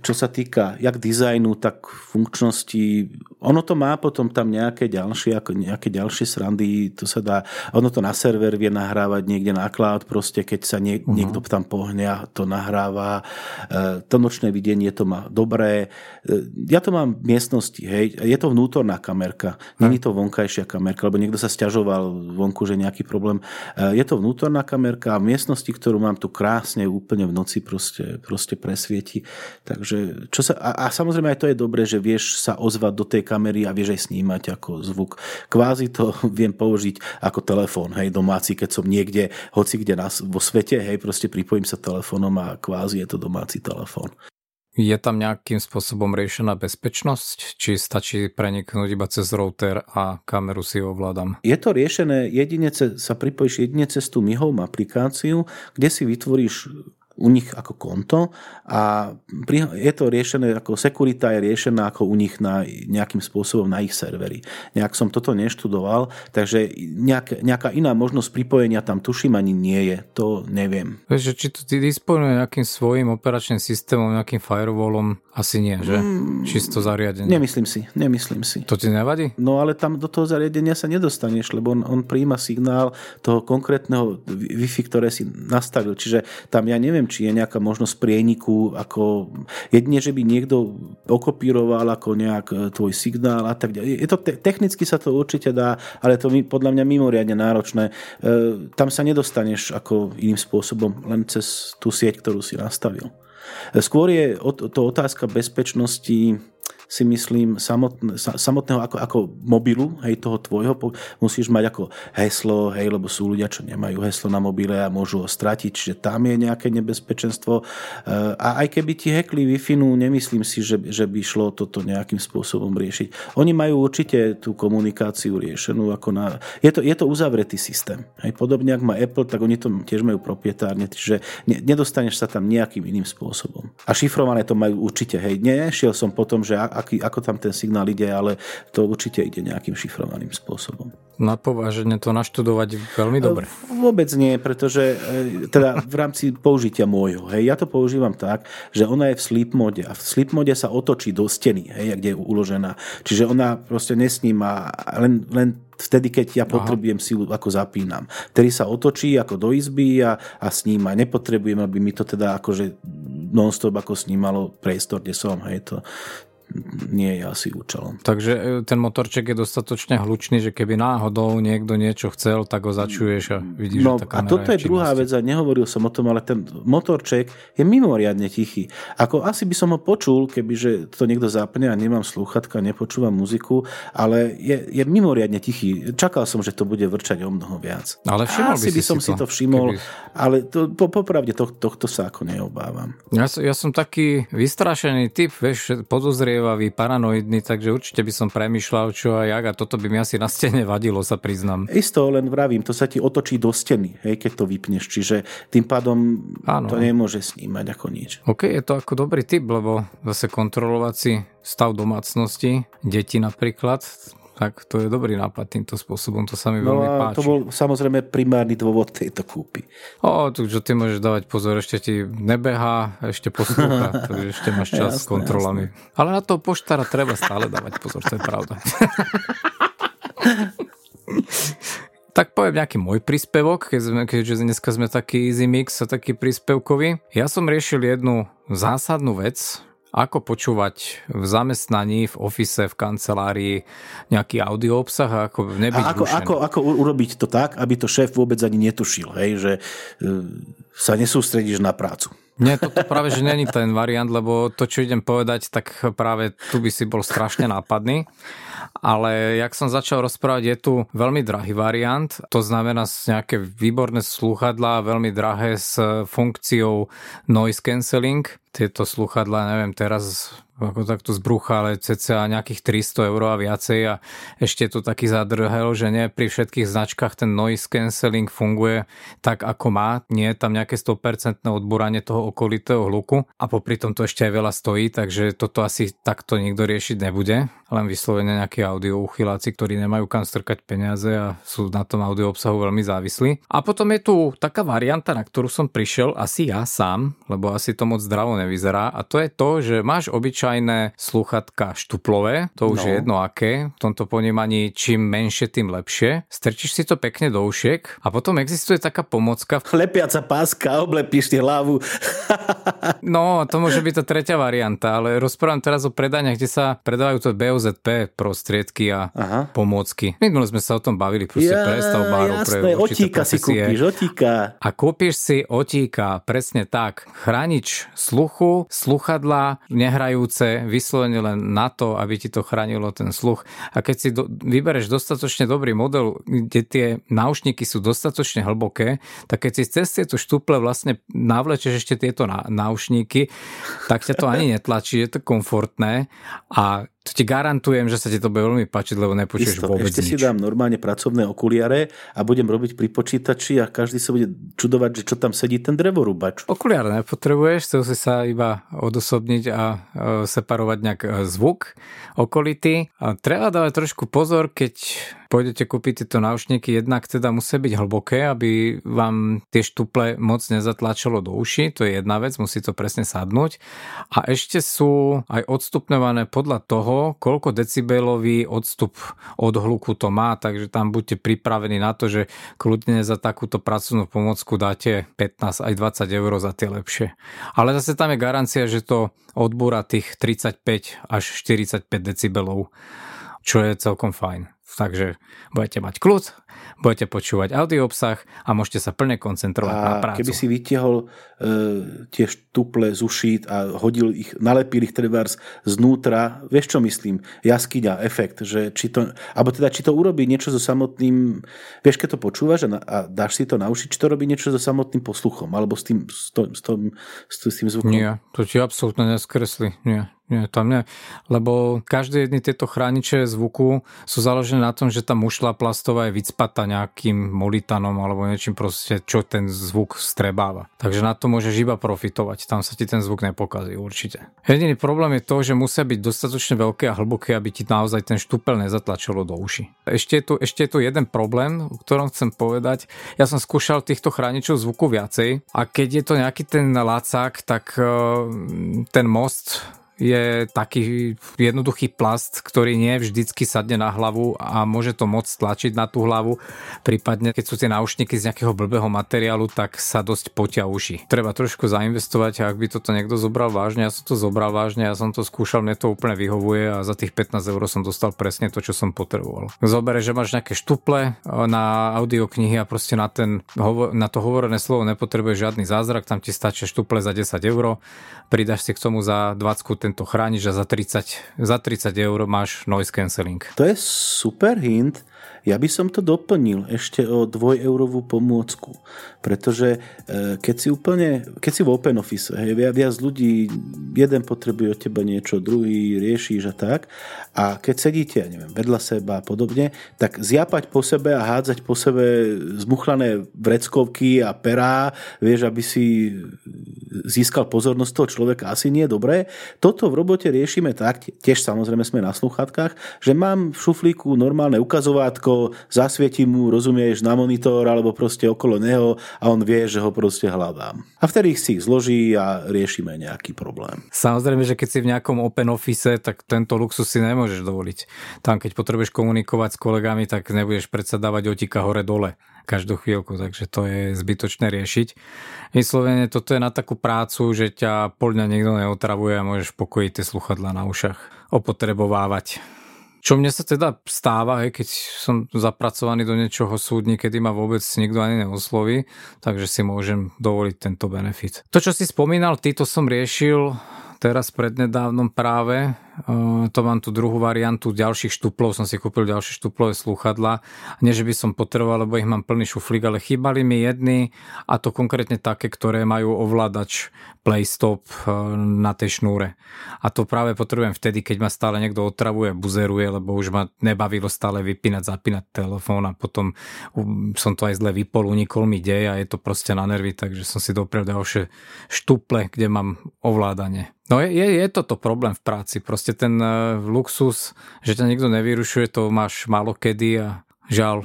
Čo sa týka jak dizajnu, tak funkčnosti. Ono to má potom tam nejaké ďalšie, ako nejaké ďalšie srandy, to sa dá, ono to na server vie nahrávať niekde na cloud, proste keď sa nie, uh-huh. niekto tam pohňa, to nahráva. E, to nočné videnie to má dobré. E, ja to mám v miestnosti, hej. Je to vnútorná kamerka. Nie je to vonkajšia kamerka, lebo niekto sa sťažoval vonku, že nejaký problém. E, je to vnútorná kamerka a v miestnosti, ktorú mám tu krásne úplne v noci proste, proste presvieti. Takže, čo sa, a, a samozrejme aj to je dobré, že vieš sa ozvať do tej kamery a vieš aj snímať ako zvuk. Kvázi to viem použiť ako telefón, hej, domáci, keď som niekde, hoci kde nás, vo svete Viete, hej, proste pripojím sa telefónom a kvázi je to domáci telefón. Je tam nejakým spôsobom riešená bezpečnosť? Či stačí preniknúť iba cez router a kameru si ovládam? Je to riešené, jedine cez, sa pripojíš jedine cez tú Mi Home aplikáciu, kde si vytvoríš u nich ako konto a pri, je to riešené, ako sekurita je riešená ako u nich na, nejakým spôsobom na ich serveri. Nejak som toto neštudoval, takže nejak, nejaká iná možnosť pripojenia tam tuším ani nie je, to neviem. Takže či to ty disponuje nejakým svojim operačným systémom, nejakým firewallom, asi nie, že? Mm, Čisto zariadenie. Nemyslím si, nemyslím si. To ti nevadí? No ale tam do toho zariadenia sa nedostaneš, lebo on, on prijíma signál toho konkrétneho Wi-Fi, ktoré si nastavil, čiže tam ja neviem, či je nejaká možnosť prieniku, ako jedine, že by niekto okopíroval ako nejak tvoj signál a tak ďalej. Je to te- technicky sa to určite dá, ale to mi, podľa mňa mimoriadne náročné. E, tam sa nedostaneš ako iným spôsobom, len cez tú sieť, ktorú si nastavil. E, skôr je to, to otázka bezpečnosti si myslím samotné, samotného ako, ako mobilu, hej, toho tvojho musíš mať ako heslo, hej, lebo sú ľudia, čo nemajú heslo na mobile a môžu ho stratiť, čiže tam je nejaké nebezpečenstvo a aj keby ti hackli Wi-Fi-nu, nemyslím si, že, že by šlo toto nejakým spôsobom riešiť. Oni majú určite tú komunikáciu riešenú ako na... Je to, je to uzavretý systém, hej, podobne ako má Apple, tak oni to tiež majú proprietárne, čiže nedostaneš sa tam nejakým iným spôsobom. A šifrované to majú určite, hej, nešiel som potom, že Aký, ako tam ten signál ide, ale to určite ide nejakým šifrovaným spôsobom. Na pováženie to naštudovať veľmi dobre. Vôbec nie, pretože teda v rámci použitia môjho, hej, ja to používam tak, že ona je v sleep mode a v sleep mode sa otočí do steny, hej, kde je uložená. Čiže ona proste nesníma, len, len vtedy, keď ja potrebujem, Aha. si ju ako zapínam. Tedy sa otočí ako do izby a, a sníma. Nepotrebujem, aby mi to teda akože non-stop ako snímalo priestor, kde som, hej, to nie je asi účelom. Takže ten motorček je dostatočne hlučný, že keby náhodou niekto niečo chcel, tak ho začuješ a vidíš, no, že tá kamera je činnosti. A toto je, je druhá vec, a nehovoril som o tom, ale ten motorček je mimoriadne tichý. Ako asi by som ho počul, kebyže to niekto zapne a nemám slúchatka, nepočúvam muziku, ale je, je mimoriadne tichý. Čakal som, že to bude vrčať o mnoho viac. Ale všimol asi by, by som si to, si to všimol, keby... ale to, po, popravde to, tohto sa ako neobávam. Ja, ja som taký vystrašený typ, vieš, podozrievavý, paranoidný, takže určite by som premýšľal, čo a jak, a toto by mi asi na stene vadilo, sa priznám. Isto, len vravím, to sa ti otočí do steny, hej, keď to vypneš, čiže tým pádom áno, to nemôže snímať ako nič. OK, je to ako dobrý tip, lebo zase kontrolovať si stav domácnosti, deti napríklad, tak to je dobrý nápad týmto spôsobom, to sa mi veľmi no páči. No to bol samozrejme primárny dôvod tejto kúpy. Ó, tu, čo ty môžeš dávať pozor, ešte ti nebehá, ešte poslúcha, takže ešte máš čas jasné, s kontrolami. Jasné. Ale na toho poštára treba stále dávať pozor, to je pravda. Tak poviem nejaký môj príspevok, keď sme, keďže dneska sme taký easy mix a taký príspevkový. Ja som riešil jednu zásadnú vec, ako počúvať v zamestnaní, v office, v kancelárii nejaký audio obsah a ako nebyť a ako, ako, ako urobiť to tak, aby to šéf vôbec ani netušil, hej, že uh, sa nesústredíš na prácu. Nie, toto práve, že není ten variant, lebo to, čo idem povedať, tak práve tu by si bol strašne nápadný. Ale jak som začal rozprávať, je tu veľmi drahý variant, to znamená nejaké výborné slúchadlá, veľmi drahé s funkciou noise cancelling. Tieto slúchadlá, neviem, teraz... ako takto z brucha, ale cca nejakých tristo eur a viacej, a ešte je to taký zadrhel, že nie pri všetkých značkách ten noise cancelling funguje tak, ako má. Nie je tam nejaké sto percent odbúranie toho okolitého hluku a popri tom to ešte aj veľa stojí, takže toto asi takto nikto riešiť nebude. Len vyslovene nejakí audio uchyláci, ktorí nemajú kam strkať peniaze a sú na tom audio obsahu veľmi závislí. A potom je tu taká varianta, na ktorú som prišiel asi ja sám, lebo asi to moc zdravo nevyzerá, a to je to, že máš obyčajne tajné slúchatka štuplové, to už no. je jedno aké, v tomto ponímaní čím menšie, tým lepšie. Strčíš si to pekne do ušiek a potom existuje taká pomocka. Chlepiaca páska, oblepíš ti hlavu. No, to môže byť tá tretia varianta, ale rozprávam teraz o predaniach, kde sa predávajú to bé o zet pé prostriedky a aha, pomôcky. Minule sme sa o tom bavili, proste ja, prestavbárov. Jasné, pre otíka si kúpiš, otíka. A kúpiš si otíka, presne tak. Chránič sluchu, sluchadlá, nehrajúc vyslovene len na to, aby ti to chránilo ten sluch. A keď si do, vybereš dostatočne dobrý model, kde tie náušníky sú dostatočne hlboké, tak keď si cez tieto štuple vlastne navlečeš ešte tieto na, náušníky, tak ťa to ani netlačí, je to komfortné a to ti garantujem, že sa ti to bude veľmi páčiť, lebo nepočuješ vôbec ešte nič. Ešte si dám normálne pracovné okuliare a budem robiť pri počítači a každý sa bude čudovať, že čo tam sedí ten drevorúbač. Okuliare nepotrebuješ, chcel si sa iba odosobniť a separovať nejak zvuk okolitý. A treba dávať trošku pozor, keď pôjdete kúpiť tieto náušníky, jednak teda musia byť hlboké, aby vám tie štuple moc nezatlačilo do uši, to je jedna vec, musí to presne sadnúť. A ešte sú aj odstupňované podľa toho, koľko decibelový odstup od hluku to má, takže tam buďte pripravení na to, že kľudne za takúto pracovnú pomôcku dáte pätnásť až dvadsať eur za tie lepšie. Ale zase tam je garancia, že to odbúra tých tridsaťpäť až štyridsaťpäť decibelov, čo je celkom fajn. Takže budete mať kľud, budete počúvať audio obsah a môžete sa plne koncentrovať a na prácu. Keby si vytiahol e, tie štuple z uší a hodil ich, nalepil ich trebárs znútra, vieš čo myslím, jaskyňa, efekt, že či to, alebo teda či to urobí niečo so samotným, vieš keď to počúvaš a, a dáš si to na uši, či to robí niečo so samotným posluchom, alebo s tým, s tým, s tým, s tým zvukom. Nie, to ti absolútne neskresli, nie. Nie, tam nie. Lebo každé jedny tieto chrániče zvuku sú založené na tom, že tá mušľa plastová je vycpatá nejakým molitanom alebo niečím proste, čo ten zvuk strebáva. Takže na to môžeš iba profitovať. Tam sa ti ten zvuk nepokazí určite. Jediný problém je to, že musia byť dostatočne veľké a hlboké, aby ti naozaj ten štúpel nezatlačilo do uši. Ešte je tu, ešte je tu jeden problém, o ktorom chcem povedať. Ja som skúšal týchto chráničov zvuku viacej a keď je to nejaký ten lacák, tak uh, ten most... je taký jednoduchý plast, ktorý nie vždycky sadne na hlavu a môže to moc tlačiť na tú hlavu. Prípadne, keď sú tie náušníky z nejakého blbého materiálu, tak sa dosť potia uši. Treba trošku zainvestovať a ak by toto niekto zobral vážne, ja som to zobral vážne, ja som to skúšal, mne to úplne vyhovuje a za tých pätnásť eur som dostal presne to, čo som potreboval. Zobere, že máš nejaké štuple na audioknihy a proste na, ten, na to hovorené slovo nepotrebuješ žiadny zázrak, tam ti stačí štuple za desať eur, pridáš si k tomu za dvadsať tento chrániš a za tridsať, za tridsať eur máš noise cancelling. To je super hint. Ja by som to doplnil ešte o dvojeurovú pomôcku, pretože keď si úplne, keď si v open office, hej, viac ľudí, jeden potrebuje od teba niečo, druhý riešiš a tak, a keď sedíte, ja neviem, vedľa seba a podobne, tak zjapať po sebe a hádzať po sebe zmuchlané vreckovky a perá, vieš, aby si získal pozornosť toho človeka, asi nie je dobré. Toto v robote riešime tak, tiež samozrejme sme na slúchadkách, že mám v šuflíku normálne ukazovátko, zasvietím mu, rozumieš, na monitor alebo proste okolo neho a on vie, že ho proste hľadám. A vtedy si ich zloží a riešime nejaký problém. Samozrejme, že keď si v nejakom open office, tak tento luxus si nemôžeš dovoliť. Tam, keď potrebuješ komunikovať s kolegami, tak nebudeš predsa dávať otíka hore-dole každú chvíľku, takže to je zbytočné riešiť. Vyslovene toto je na takú prácu, že ťa poľňa nikto neotravuje a môžeš pokojiť tie sluchadlá na ušach opotrebovávať. Čo mne sa teda stáva, hej, keď som zapracovaný do niečoho súdni, kedy ma vôbec nikto ani neosloví, takže si môžem dovoliť tento benefit. To, čo si spomínal, ty to som riešil teraz prednedávnom práve, to mám tu druhú variantu ďalších štuplov, som si kúpil ďalšie štuplové slúchadlá, nie že by som potreboval, lebo ich mám plný šuflík, ale chýbali mi jedny a to konkrétne také, ktoré majú ovládač playstop na tej šnúre a to práve potrebujem vtedy, keď ma stále niekto otravuje, buzeruje, lebo už ma nebavilo stále vypínať, zapínať telefón a potom som to aj zle vypol, unikol mi dej a je to proste na nervy, takže som si doprel ďalšie štuple, kde mám ovládanie. No je, je, je toto problém v práci, proste ten uh, luxus, že ťa nikto nevyrušuje, to máš málo kedy a žiaľ.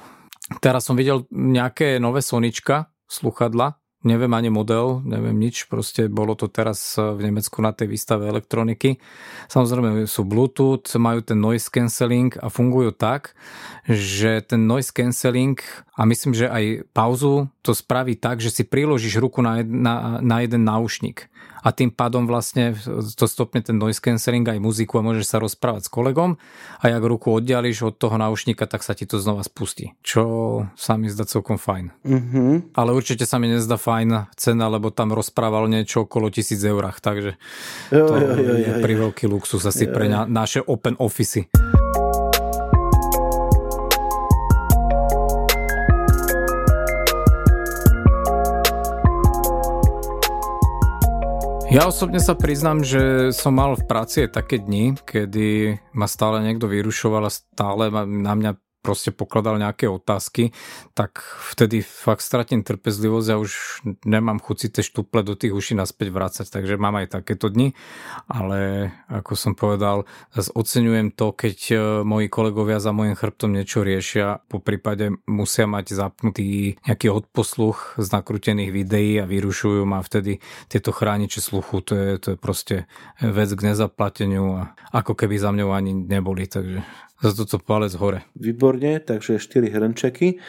Teraz som videl nejaké nové Sonička, slúchadla, neviem ani model, neviem nič, proste bolo to teraz v Nemecku na tej výstave elektroniky. Samozrejme sú Bluetooth, majú ten noise cancelling a fungujú tak, že ten noise cancelling a myslím, že aj pauzu to spraví tak, že si priložíš ruku na, na, na jeden náušnik. A tým pádom vlastne to stopne ten noise cancelling aj muziku a môžeš sa rozprávať s kolegom a jak ruku oddiališ od toho náušnika, tak sa ti to znova spustí. Čo sa mi zdá celkom fajn. Mm-hmm. Ale určite sa mi nezdá fajn cena, lebo tam rozprával niečo okolo tisíc eurách, takže jo, to jo, jo, je jo, pri veľký luxus asi jo, pre na, naše open office. Ja osobne sa priznám, že som mal v práci aj také dni, kedy ma stále niekto vyrušoval a stále na mňa proste pokladal nejaké otázky, tak vtedy fakt stratím trpezlivosť a už nemám chuť si tie štuple do tých uší naspäť vrácať, takže mám aj takéto dni, ale ako som povedal, zase oceňujem to, keď moji kolegovia za mojím chrbtom niečo riešia, po prípade musia mať zapnutý nejaký odposluch z nakrútených videí a vyrušujú ma vtedy tieto chrániče sluchu, to je, to je proste vec k nezaplateniu a ako keby za mňou ani neboli, takže za toto palec hore. Výborne, takže štyri hrnčeky.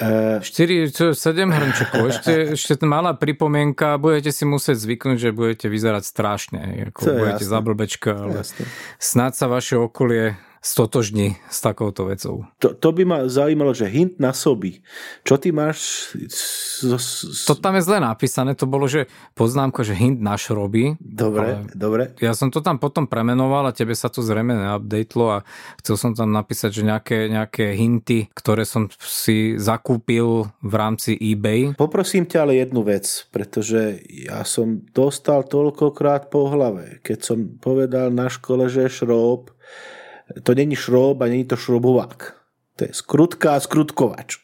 Uh... štyri, sedem hrnčekov. Ešte, ešte malá pripomienka, budete si musieť zvyknúť, že budete vyzerať strašne, ako budete za blbečka, ale snáď sa vaše okolie stotožní s takouto vecou. To, to by ma zaujímalo, že hint na soby. Čo ty máš? To tam je zle napísané, to bolo, že poznámka, že hint na šroby. Dobre, dobre. Ja som to tam potom premenoval a tebe sa to zrejme neupdatelo a chcel som tam napísať, že nejaké, nejaké hinty, ktoré som si zakúpil v rámci eBay. Poprosím ťa ale jednu vec, pretože ja som dostal toľkokrát po hlave, keď som povedal na škole, že šrob. To není šrob a není to šrobovák. To je skrutka a skrutkovač.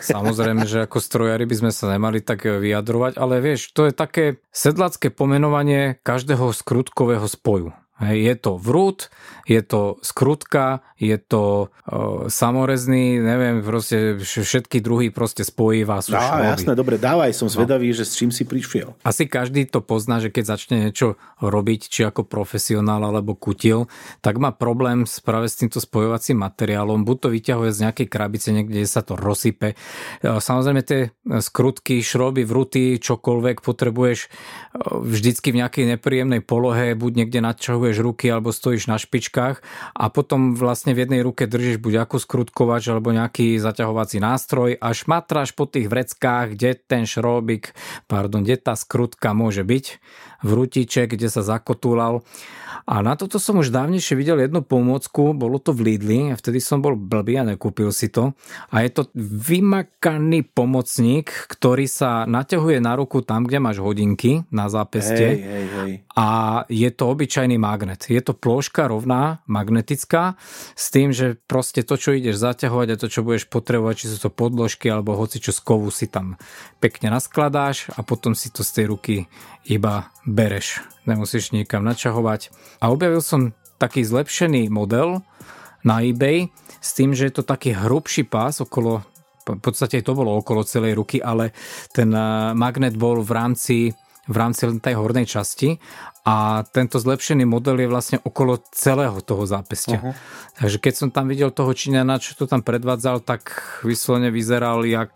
Samozrejme, že ako strojári by sme sa nemali tak vyjadrovať, ale vieš, to je také sedlacké pomenovanie každého skrutkového spoju. Je to vrút, je to skrutka, je to e, samorezný, neviem, proste všetky druhy proste spojivá sú šroby. Á, jasné, dobre, dávaj, som zvedavý, no. Že s čím si prišiel. Asi každý to pozná, že keď začne niečo robiť, či ako profesionál alebo kutil, tak má problém práve s týmto spojovacím materiálom. Buď to vyťahuje z nejakej krabice, niekde sa to rozsype. Samozrejme tie skrutky, šroby, vruty, čokoľvek potrebuješ vždycky v nejakej nepríjemnej polohe, buď niekde nadčahuje ruky alebo stojíš na špičkách a potom vlastne v jednej ruke držíš buď ako skrutkovač alebo nejaký zaťahovací nástroj a šmatráš po tých vreckách, kde ten šrobik, pardon, kde tá skrutka môže byť, vrútiček, kde sa zakotúlal. A na toto som už dávnejšie videl jednu pomôcku, bolo to v Lidli a vtedy som bol blbý a nekúpil si to. A je to vymakaný pomocník, ktorý sa naťahuje na ruku tam, kde máš hodinky na zápeste. Hej, hej, hej. A je to obyčajný má magnet. Je to plôžka rovná, magnetická, s tým, že proste to, čo ideš zaťahovať a to, čo budeš potrebovať, či sú to podložky alebo hocičo z kovu si tam pekne naskladáš a potom si to z tej ruky iba bereš. Nemusíš nikam naťahovať. A objavil som taký zlepšený model na eBay s tým, že je to taký hrubší pás okolo, v podstate to bolo okolo celej ruky, ale ten magnet bol v rámci v rámci tej hornej časti a tento zlepšený model je vlastne okolo celého toho zápestia. Uh-huh. Takže keď som tam videl toho Číňana, čo to tam predvádzal, tak vyslovene vyzeral jak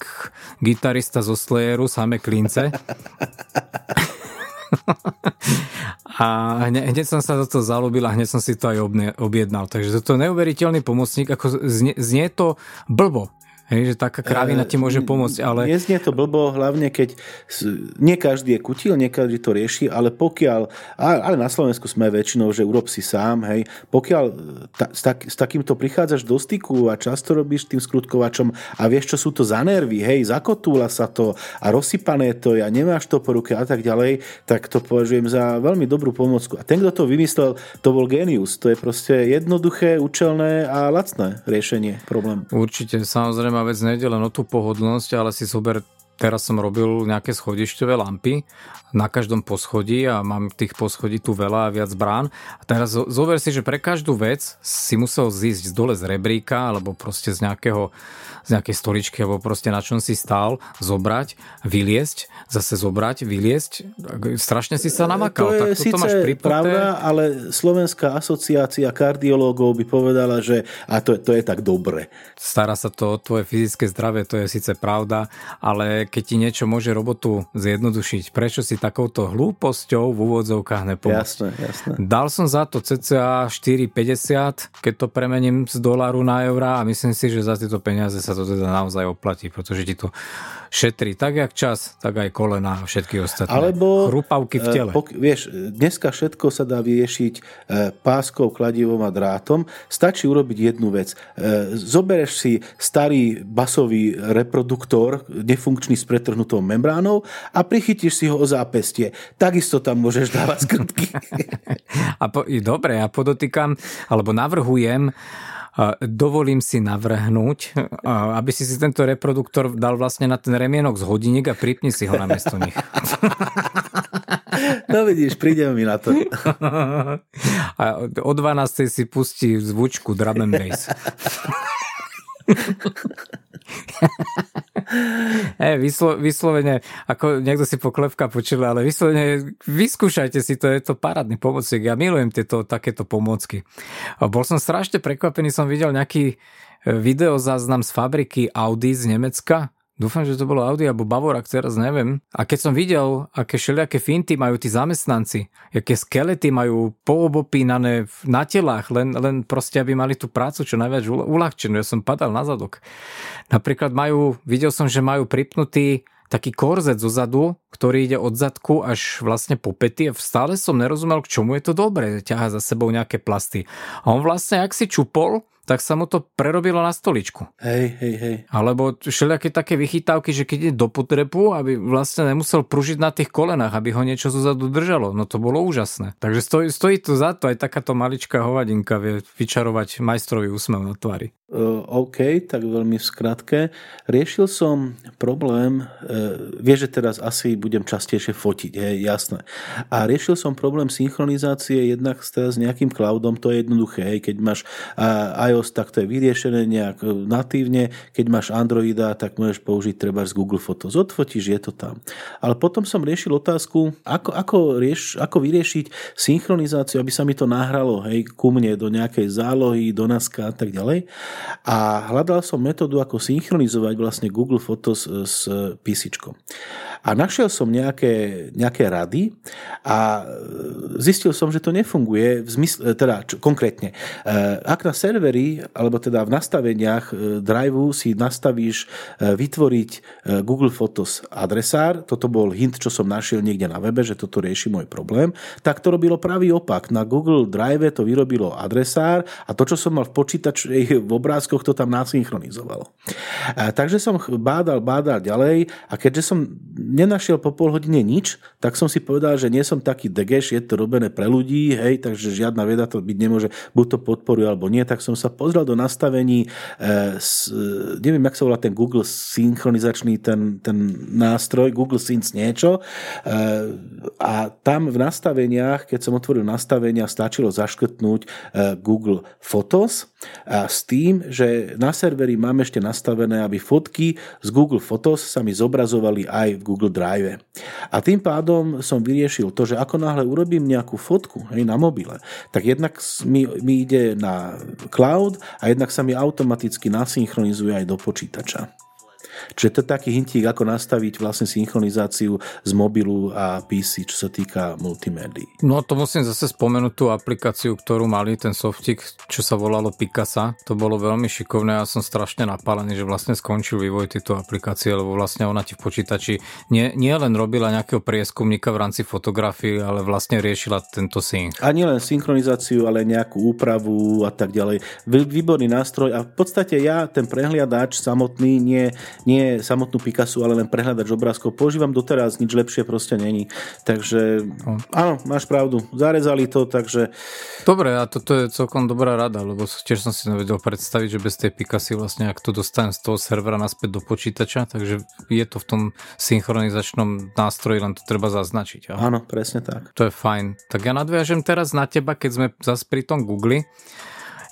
gitarista zo Slayeru, same klince. A hneď som sa do toho zalúbil a hneď som si to aj objednal. Takže to je neuveriteľný pomocník, ako znie, znie to blbo. Hej, že taká kravina ti môže pomôcť, ale... Neznie to blbo, hlavne keď nie každý je kutil, nie každý to rieši, ale pokiaľ, ale na Slovensku sme väčšinou, že urob si sám, hej, pokiaľ ta, s, tak, s takýmto prichádzaš do styku a často robíš tým skrutkovačom a vieš, čo sú to za nervy, hej, zakotúla sa to a rozsypané to a nemáš to po ruke a tak ďalej, tak to považujem za veľmi dobrú pomôcku. A ten, kto to vymyslel, to bol génius. To je proste jednoduché, účelné a lacné riešenie problému. Určite, samozrejme vec nejde len o tú pohodlnosť, ale si zober, teraz som robil nejaké schodištové lampy na každom poschodí a mám tých poschodí tu veľa a viac brán. A teraz zober si, že pre každú vec si musel zísť dole z rebríka alebo proste z nejakého z nejakej stoličky alebo proste na čom si stál, zobrať, vyliesť, zase zobrať, vyliesť. Strašne si sa namakal. To je tak, síce máš pravda, ale Slovenská asociácia kardiológov by povedala, že a to, to je tak dobre. Stará sa to o tvoje fyzické zdravie, to je síce pravda, ale keď ti niečo môže robotu zjednodušiť, prečo si takouto hlúposťou v úvodzovkách nepomôcť? Jasné, jasné. Dal som za to cca štyri päťdesiat, keď to premením z doláru na eurá a myslím si, že za tieto peniaze sa to teda naozaj oplatí, pretože ti to šetrí tak jak čas, tak aj kolena a všetky ostatné. Alebo chrupavky v tele. Pok- vieš, dneska všetko sa dá vyriešiť páskou, kladivom a drátom. Stačí urobiť jednu vec. Zobereš si starý basový reproduktor, nefunkčný s pretrhnutou membránou a prichytíš si ho o zápestie. Takisto tam môžeš dávať skrutky. A po, dobre, ja podotýkam, alebo navrhujem, dovolím si navrhnúť, aby si si tento reproduktor dal vlastne na ten remienok z hodiník a pripni si ho na miesto nich. No vidíš, prídeme mi na to. A o dvanástej si pustí zvučku drum and bass. Hey, vyslo, vyslovene, ako niekto si poklepká počula, ale vyslovene vyskúšajte si to, je to parádny pomocník. Ja milujem tieto takéto pomôcky. Bol som strašne prekvapený, som videl nejaký videozáznam z fabriky Audi z Nemecka. Dúfam, že to bolo Audi alebo Bavorak, teraz neviem. A keď som videl, aké všelijaké finty majú tí zamestnanci, aké skelety majú poobopínané na telách, len, len proste, aby mali tú prácu čo najviac uľahčenú. Ja som padal na zadok. Napríklad majú, videl som, že majú pripnutý taký korzet zo zadu, ktorý ide od zadku až vlastne po pety. Stále som nerozumel, k čomu je to dobré, ťahá za sebou nejaké plasty. A on vlastne, ak si čupol, tak sa mu to prerobilo na stoličku. Hej, hej, hej. Alebo všelijaké také vychytávky, že keď je do potrebu, aby vlastne nemusel pružiť na tých kolenách, aby ho niečo zozadu držalo. No to bolo úžasné. Takže stojí, stojí to za to, aj takáto maličká hovadinka vie vyčarovať majstrový úsmev na tvári. Uh, OK, tak veľmi v skratke. Riešil som problém, uh, vieš, že teraz asi budem častejšie fotiť, hej, jasné. A riešil som problém synchronizácie jednak s nejakým cloudom, to je jednoduché, hej, keď máš uh, iOS, tak to je vyriešené nejak natívne, keď máš Androida, tak môžeš použiť treba z Google Photos, odfotíš, je to tam. Ale potom som riešil otázku, ako, ako, rieš, ako vyriešiť synchronizáciu, aby sa mi to nahralo, hej, ku mne do nejakej zálohy, do naska a tak ďalej. A hľadal som metódu, ako synchronizovať vlastne Google Photos s písičkom. A našiel som nejaké, nejaké rady a zistil som, že to nefunguje v zmysle, teda čo, konkrétne. Ak na serveri, alebo teda v nastaveniach driveu si nastavíš vytvoriť Google Photos adresár, toto bol hint, čo som našiel niekde na webe, že toto rieši môj problém, tak to robilo pravý opak. Na Google Drive to vyrobilo adresár a to, čo som mal v počítači v obrázkoch, to tam nasynchronizovalo. Takže som bádal, bádal ďalej a keďže som nenašiel po pol hodine nič, tak som si povedal, že nie som taký degeš, je to robené pre ľudí, hej, takže žiadna veda to byť nemôže, buď to podporuje, alebo nie, tak som sa pozrel do nastavení, eh, s, neviem, jak sa volá ten Google synchronizačný ten, ten nástroj, Google Sync niečo, eh, a tam v nastaveniach, keď som otvoril nastavenia, stačilo zaškrtnúť eh, Google Photos a s tým, že na serveri máme ešte nastavené, aby fotky z Google Photos sa mi zobrazovali aj v Google Drive. A tým pádom som vyriešil to, že ako náhle urobím nejakú fotku, hej, na mobile, tak jednak mi, mi ide na cloud a jednak sa mi automaticky nasynchronizuje aj do počítača. Čiže to je taký hintík, ako nastaviť vlastne synchronizáciu z mobilu a pé cé, čo sa týka multimédií. No to musím zase spomenúť tú aplikáciu, ktorú mali, ten softík, čo sa volalo Picasa. To bolo veľmi šikovné a ja som strašne napálený, že vlastne skončil vývoj tejto aplikácie, lebo vlastne ona ti v počítači nie, nie len robila nejakého prieskumníka v rámci fotografii, ale vlastne riešila tento sync. A nie len synchronizáciu, ale nejakú úpravu a tak ďalej. Výborný nástroj a v podstate ja ten prehliadač samotný nie... nie samotnú Picasu, ale len prehľadač obrázkov. Používam doteraz, nič lepšie proste není. Takže, áno, máš pravdu. Zarezali to, takže... Dobre, a toto je celkom dobrá rada, lebo tiež som si nevedel predstaviť, že bez tej Picasy vlastne, ak to dostanem z toho servera naspäť do počítača, takže je to v tom synchronizačnom nástroji, len to treba zaznačiť. Aha. Áno, presne tak. To je fajn. Tak ja nadviažem teraz na teba, keď sme zase pri tom Google.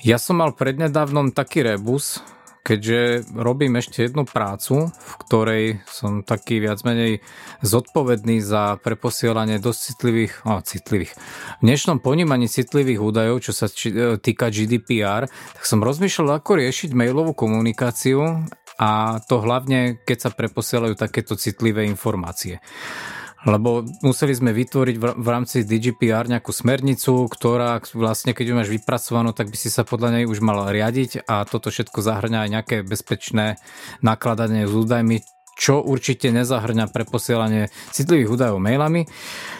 Ja som mal prednedávnom taký rebus, keďže robím ešte jednu prácu, v ktorej som taký viac menej zodpovedný za preposielanie dosť citlivých, oh, citlivých. V dnešnom ponímaní citlivých údajov, čo sa či, týka G D P R, tak som rozmýšľal, ako riešiť mailovú komunikáciu a to hlavne, keď sa preposielajú takéto citlivé informácie. Lebo museli sme vytvoriť v rámci G D P R nejakú smernicu, ktorá vlastne, keď ju máš vypracovanú, tak by si sa podľa nej už mal riadiť a toto všetko zahrňa aj nejaké bezpečné nakladanie s údajmi, čo určite nezahrňa preposielanie citlivých údajov mailami.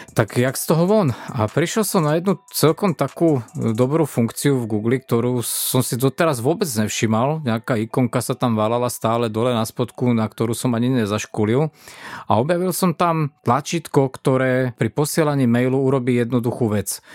Tak jak z toho von? A prišiel som na jednu celkom takú dobrú funkciu v Google, ktorú som si doteraz vôbec nevšimal. Nejaká ikonka sa tam valala stále dole na spodku, na ktorú som ani nezaškulil. A objavil som tam tlačítko, ktoré pri posielaní mailu urobí jednoduchú vec.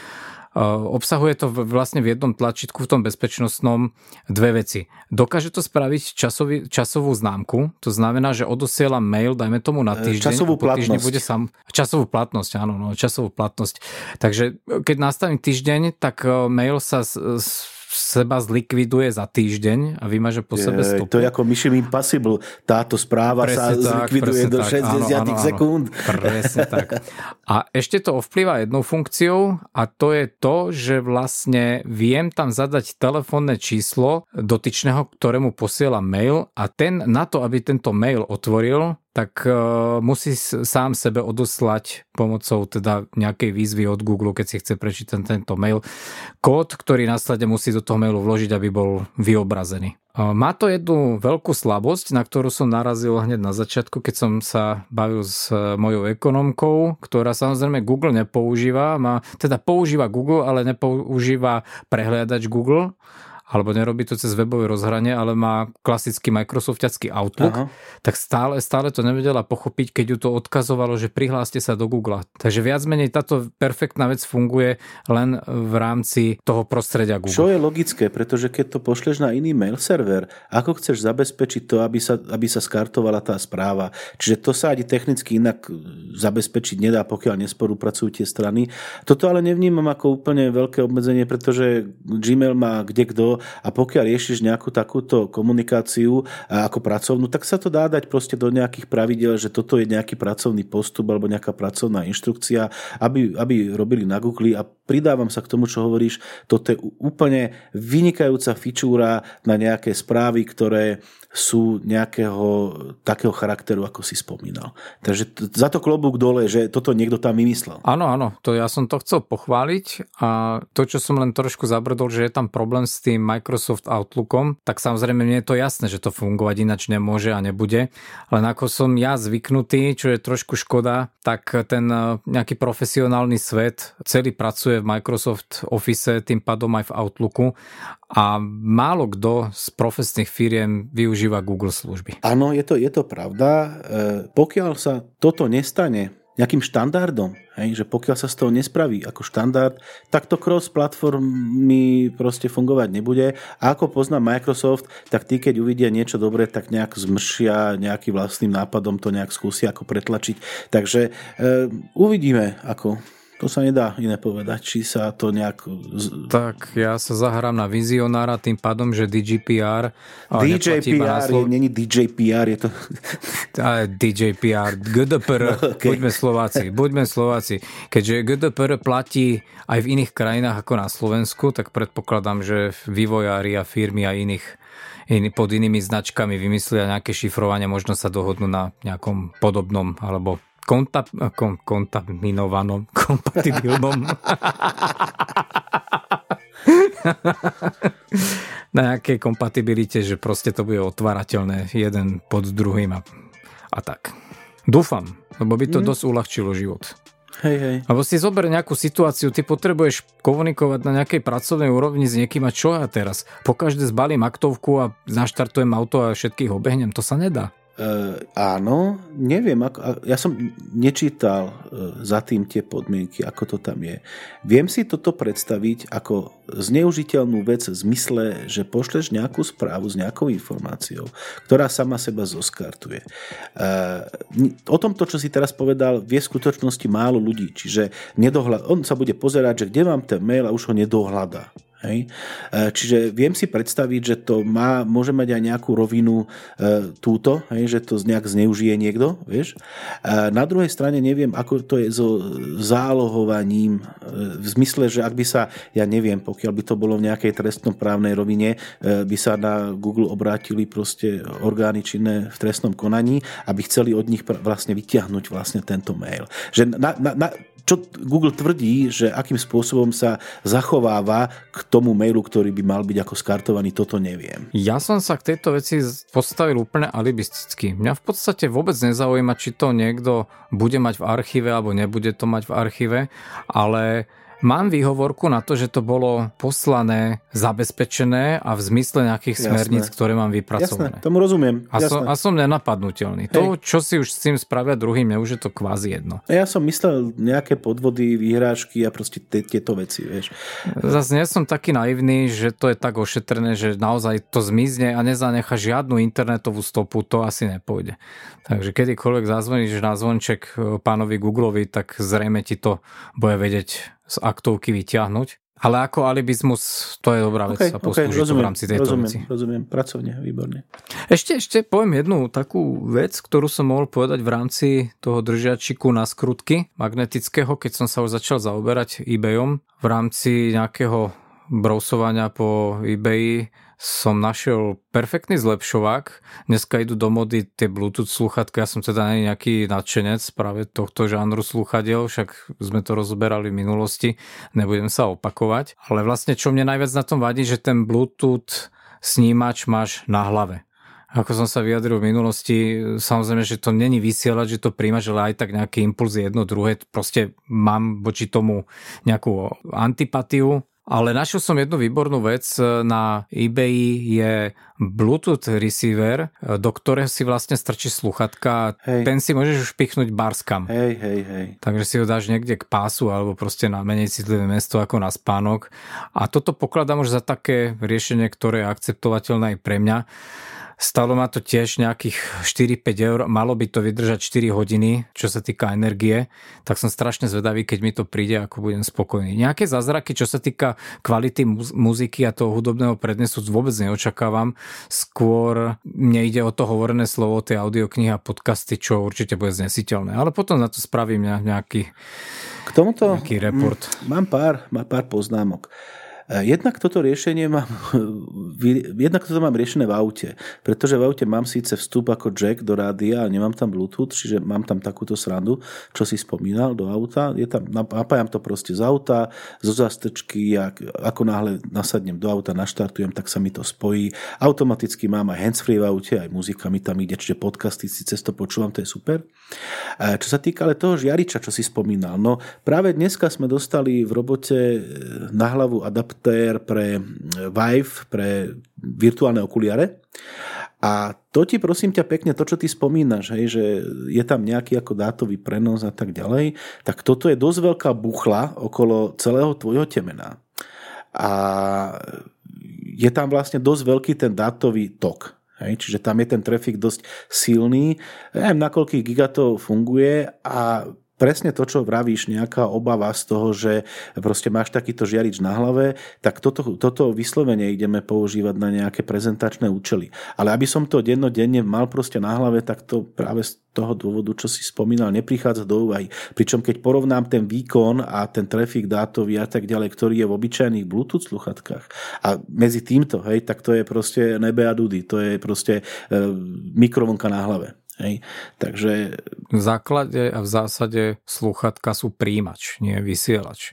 Obsahuje to vlastne v jednom tlačítku, v tom bezpečnostnom, dve veci. Dokáže to spraviť časový, časovú známku, to znamená, že odosielam mail, dajme tomu na týždeň. Časovú platnosť. Bude sam, časovú platnosť, áno, no, časovú platnosť. Takže keď nastavím týždeň, tak mail sa s, s, seba zlikviduje za týždeň a vymaže po je, sebe stopu. To je ako Mission Impossible. Táto správa presne sa tak, zlikviduje do šesťdesiat sekúnd. Presne tak. A ešte to ovplyvá jednou funkciou a to je to, že vlastne viem tam zadať telefónne číslo dotyčného, ktorému posielam mail a ten na to, aby tento mail otvoril, tak uh, musí sám sebe odoslať pomocou teda nejakej výzvy od Google, keď si chce prečítať tento mail, kód, ktorý následne musí do toho mailu vložiť, aby bol vyobrazený. Uh, má to jednu veľkú slabosť, na ktorú som narazil hneď na začiatku, keď som sa bavil s uh, mojou ekonomkou, ktorá samozrejme Google nepoužíva, má, teda používa Google, ale nepoužíva prehliadač Google, alebo nerobí to cez webové rozhranie, ale má klasický Microsoftiacký Outlook, aha, tak stále, stále to nevedela pochopiť, keď ju to odkazovalo, že prihláste sa do Google. Takže viac menej táto perfektná vec funguje len v rámci toho prostredia Google. Čo je logické, pretože keď to pošleš na iný mail server, ako chceš zabezpečiť to, aby sa, aby sa skartovala tá správa. Čiže to sa ani technicky inak zabezpečiť nedá, pokiaľ nespolupracujú tie strany. Toto ale nevnímam ako úplne veľké obmedzenie, pretože Gmail má kdekto a pokiaľ riešiš nejakú takúto komunikáciu ako pracovnú, tak sa to dá dať proste do nejakých pravidiel, že toto je nejaký pracovný postup alebo nejaká pracovná inštrukcia, aby, aby robili na Google a pridávam sa k tomu, čo hovoríš, toto je úplne vynikajúca fičúra na nejaké správy, ktoré sú nejakého takého charakteru, ako si spomínal. Takže t- za to klobúk dole, že toto niekto tam vymyslel. Áno, áno, to ja som to chcel pochváliť a to, čo som len trošku zabrdol, že je tam problém s tým Microsoft Outlookom, tak samozrejme mne je to jasné, že to fungovať ináč nemôže a nebude, len ako som ja zvyknutý, čo je trošku škoda, tak ten nejaký profesionálny svet celý pracuje v Microsoft Office, tým pádom aj v Outlooku a málo kto z profesných firiem využíva Google služby. Áno, je to, je to pravda. E, pokiaľ sa toto nestane nejakým štandardom, hej, že pokiaľ sa z toho nespraví ako štandard, tak to cross-platformy proste fungovať nebude. A ako pozná Microsoft, tak tí, keď uvidia niečo dobré, tak nejak zmršia nejakým vlastným nápadom, to nejak skúsia ako pretlačiť. Takže e, uvidíme, ako... To sa nedá iné povedať, či sa to nejak... Tak ja sa zahrám na vizionára tým pádom, že D G P R... D J P R, Slo... není D J P R, je to... D J P R, G D P R, no, okay. buďme Slováci, buďme Slováci. Keďže G D P R platí aj v iných krajinách ako na Slovensku, tak predpokladám, že vývojári a firmy a iných... pod inými značkami vymyslia nejaké šifrovanie, možno sa dohodnú na nejakom podobnom alebo konta, kon, kontaminovanom, kompatibilnom na nejakej kompatibilite, že proste to bude otvárateľné jeden pod druhým a, a tak. Dúfam, lebo by to mm. dosť uľahčilo život. Hej, hej. Alebo si zober nejakú situáciu, ty potrebuješ komunikovať na nejakej pracovnej úrovni s niekým a čo ja teraz? Pokaždé zbalím aktovku a naštartujem auto a všetkých obehnem, to sa nedá. Uh, áno, neviem, ako, ja som nečítal uh, za tým tie podmienky, ako to tam je. Viem si toto predstaviť ako zneužiteľnú vec v zmysle, že pošleš nejakú správu s nejakou informáciou, ktorá sama seba zoskartuje. Uh, o tomto, čo si teraz povedal, vie v skutočnosti málo ľudí, čiže nedohľad, on sa bude pozerať, že kde mám ten mail a už ho nedohľadá. Hej. Čiže viem si predstaviť, že to má, môže mať aj nejakú rovinu e, túto, hej, že to nejak zneužije niekto, vieš. E, na druhej strane neviem, ako to je so zálohovaním, e, v zmysle, že ak by sa, ja neviem, pokiaľ by to bolo v nejakej trestnoprávnej rovine, e, by sa na Google obrátili proste orgány činné v trestnom konaní, aby chceli od nich pr- vlastne vytiahnuť vlastne tento mail. Že na, na, na čo Google tvrdí, že akým spôsobom sa zachováva k tomu mailu, ktorý by mal byť ako skartovaný, toto neviem. Ja som sa k tejto veci postavil úplne alibisticky. Mňa v podstate vôbec nezaujíma, či to niekto bude mať v archíve, alebo nebude to mať v archíve, ale... Mám výhovorku na to, že to bolo poslané, zabezpečené a v zmysle nejakých Jasné. smerníc, ktoré mám vypracované. Jasné, tomu rozumiem. A som, a som nenapadnutelný. Hej. To, čo si už s tým spravia druhým, je už je to kvázi jedno. Ja som myslel nejaké podvody, výhrážky a proste tieto veci, vieš. Zas nie som taký naivný, že to je tak ošetrené, že naozaj to zmizne a nezanecha žiadnu internetovú stopu, to asi nepôjde. Takže kedykoľvek zazvoníš na zvonček pánovi Googleovi, tak zrejme ti to bude vedieť z aktovky vyťahnuť. Ale ako alibizmus, to je dobrá vec, okay, sa poslúžiť okay, v rámci tejto rozumiem, veci. Rozumiem, pracovne, výborne. Ešte, ešte poviem jednu takú vec, ktorú som mohol povedať v rámci toho držiačiku na skrutky magnetického, keď som sa už začal zaoberať eBayom. V rámci nejakého brousovania po eBayi som našiel perfektný zlepšovák. Dneska idú do mody tie Bluetooth slúchatka. Ja som teda nie nejaký nadšenec práve tohto žánru slúchadiel, však sme to rozoberali v minulosti, nebudem sa opakovať. Ale vlastne čo mne najviac na tom vadí, že ten Bluetooth snímač máš na hlave. Ako som sa vyjadril v minulosti, samozrejme, že to není vysielať, že to príjmaš, ale aj tak nejaký impuls jedno, druhé. Proste mám voči tomu nejakú antipatiu. Ale našiel som jednu výbornú vec na eBayi, je Bluetooth receiver, do ktorého si vlastne strčí sluchatka. Hej. Ten si môžeš už pichnúť barskam. Hej, hej, hej. Takže si ho dáš niekde k pásu alebo proste na menej citlivé miesto ako na spánok. A toto pokladám už za také riešenie, ktoré je akceptovateľné aj pre mňa. Stalo ma to tiež nejakých štyri päť eur, malo by to vydržať štyri hodiny, čo sa týka energie, tak som strašne zvedavý, keď mi to príde, ako budem spokojný. Nejaké zázraky, čo sa týka kvality muz- muziky a toho hudobného prednesu vôbec neočakávam, skôr nejde o to hovorené slovo, tie audioknihy a podcasty, čo určite bude znesiteľné, ale potom na to spravím nejaký, K tomuto nejaký report. M- mám pár, mám pár poznámok. Jednak toto riešenie mám, jednak toto mám riešené v aute, pretože v aute mám síce vstup ako jack do rádia, ale nemám tam Bluetooth, čiže mám tam takúto srandu, čo si spomínal, do auta. Je tam, napájam to proste z auta, zo zástrčky, ako náhle nasadnem do auta, naštartujem, tak sa mi to spojí. Automaticky mám aj handsfree v aute, aj muzika mi tam ide, čiže podcasty si cez to počúvam, to je super. Čo sa týka ale toho žiariča, čo si spomínal, no práve dneska sme dostali v robote na hlavu adaptáciu pre Vive, pre virtuálne okuliare. A to ti, prosím ťa pekne, to, čo ty spomínaš, hej, že je tam nejaký ako dátový prenos a tak ďalej, tak toto je dosť veľká buchla okolo celého tvojho temena. A je tam vlastne dosť veľký ten dátový tok. Hej, čiže tam je ten trafik dosť silný. Neviem, na koľkých gigatov funguje a presne to, čo vravíš, nejaká obava z toho, že proste máš takýto žiarič na hlave, tak toto, toto vyslovene ideme používať na nejaké prezentačné účely. Ale aby som to dennodenne mal proste na hlave, tak to práve z toho dôvodu, čo si spomínal, neprichádza do úvahy. Pričom keď porovnám ten výkon a ten trafik dátový a tak ďalej, ktorý je v obyčajných Bluetooth sluchatkách a medzi týmto, hej, tak to je proste nebe a dudy, to je proste e, mikrovlnka na hlave. Hej. Takže v základe a v zásade slúchadka sú príjimač, nie vysielač.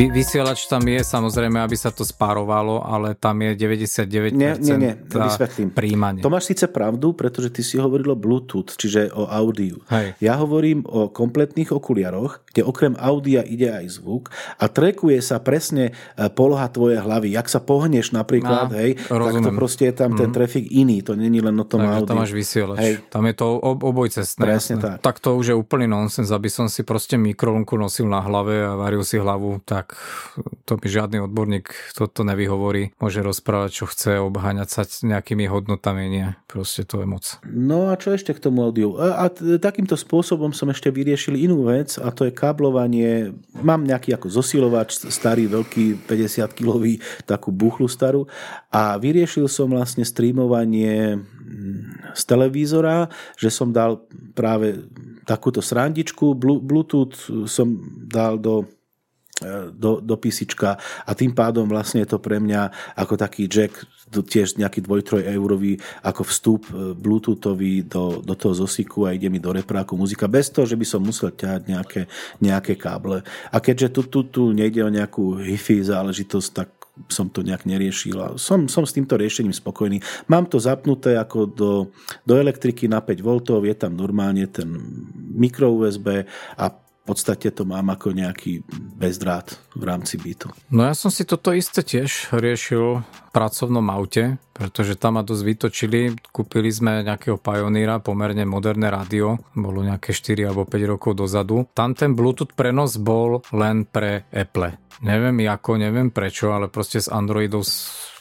Vysielač tam je, samozrejme, aby sa to spárovalo, ale tam je deväťdesiatdeväť percent nie, nie, nie. príjmanie. To máš síce pravdu, pretože ty si hovoril o Bluetooth, čiže o audiu. Hej. Ja hovorím o kompletných okuliaroch, kde okrem audia ide aj zvuk a trackuje sa presne poloha tvojej hlavy. Jak sa pohneš napríklad, a, hej, tak to proste je tam ten trafik iný, to není len o tom audiu. Tam máš vysielač, hej. Tam je to ob- obojcestné. Presne tak. Tak to už je úplný nonsens, aby som si proste mikrolnku nosil na hlave a varil si hlavu, tak to by žiadny odborník toto nevyhovorí. Môže rozprávať, čo chce, obháňať sa nejakými hodnotami, nie. Proste to je moc. No a čo ešte k tomu audiu? A, a takýmto spôsobom som ešte vyriešil inú vec a to je káblovanie. Mám nejaký ako zosilovač, starý, veľký, päťdesiatkilový, takú buchlu starú a vyriešil som vlastne streamovanie z televízora, že som dal práve takúto srandičku, Bluetooth som dal do Do, do písička a tým pádom vlastne je to pre mňa ako taký jack, tiež nejaký dvoj až tri eurový ako vstup bluetoothový do, do toho zosíku a ide mi do repráku muzika bez toho, že by som musel ťahať nejaké, nejaké káble. A keďže tu, tu, tu nejde o nejakú hi-fi záležitosť, tak som to nejak neriešil a som, som s týmto riešením spokojný. Mám to zapnuté ako do, do elektriky na päť voltov, je tam normálne ten mikro U S B a v podstate to mám ako nejaký bezdrát v rámci bytu. No ja som si toto isté tiež riešil v pracovnom aute, pretože tam ma dosť vytočili. Kúpili sme nejakého Pioneera, pomerne moderné rádio, bolo nejaké štyri alebo päť rokov dozadu. Tam ten Bluetooth prenos bol len pre Apple. Neviem ako, neviem prečo, ale proste z Androidov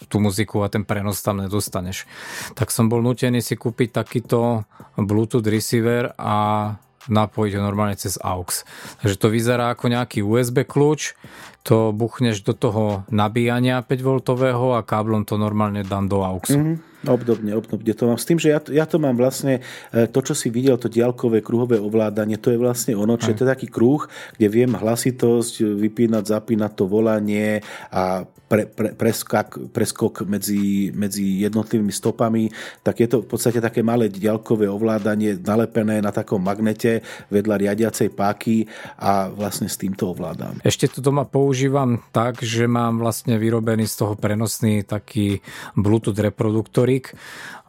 tú muziku a ten prenos tam nedostaneš. Tak som bol nútený si kúpiť takýto Bluetooth receiver a napojiť ho normálne cez AUX. Takže to vyzerá ako nejaký U S B kľúč, to buchneš do toho nabíjania päť voltového a káblom to normálne dám do AUXu. Mm-hmm. Obdobne, obdobne to mám. S tým, že ja to, ja to mám vlastne, to, čo si videl, to diaľkové kruhové ovládanie, to je vlastne ono, čo je to taký kruh, kde viem hlasitosť vypínať, zapínať to volanie a pre, pre, preskak, preskok medzi, medzi jednotlivými stopami, tak je to v podstate také malé diaľkové ovládanie nalepené na takom magnete vedľa riadiacej páky a vlastne s týmto ovládam. Ešte to doma používam používam tak, že mám vlastne vyrobený z toho prenosný taký Bluetooth reproduktorík.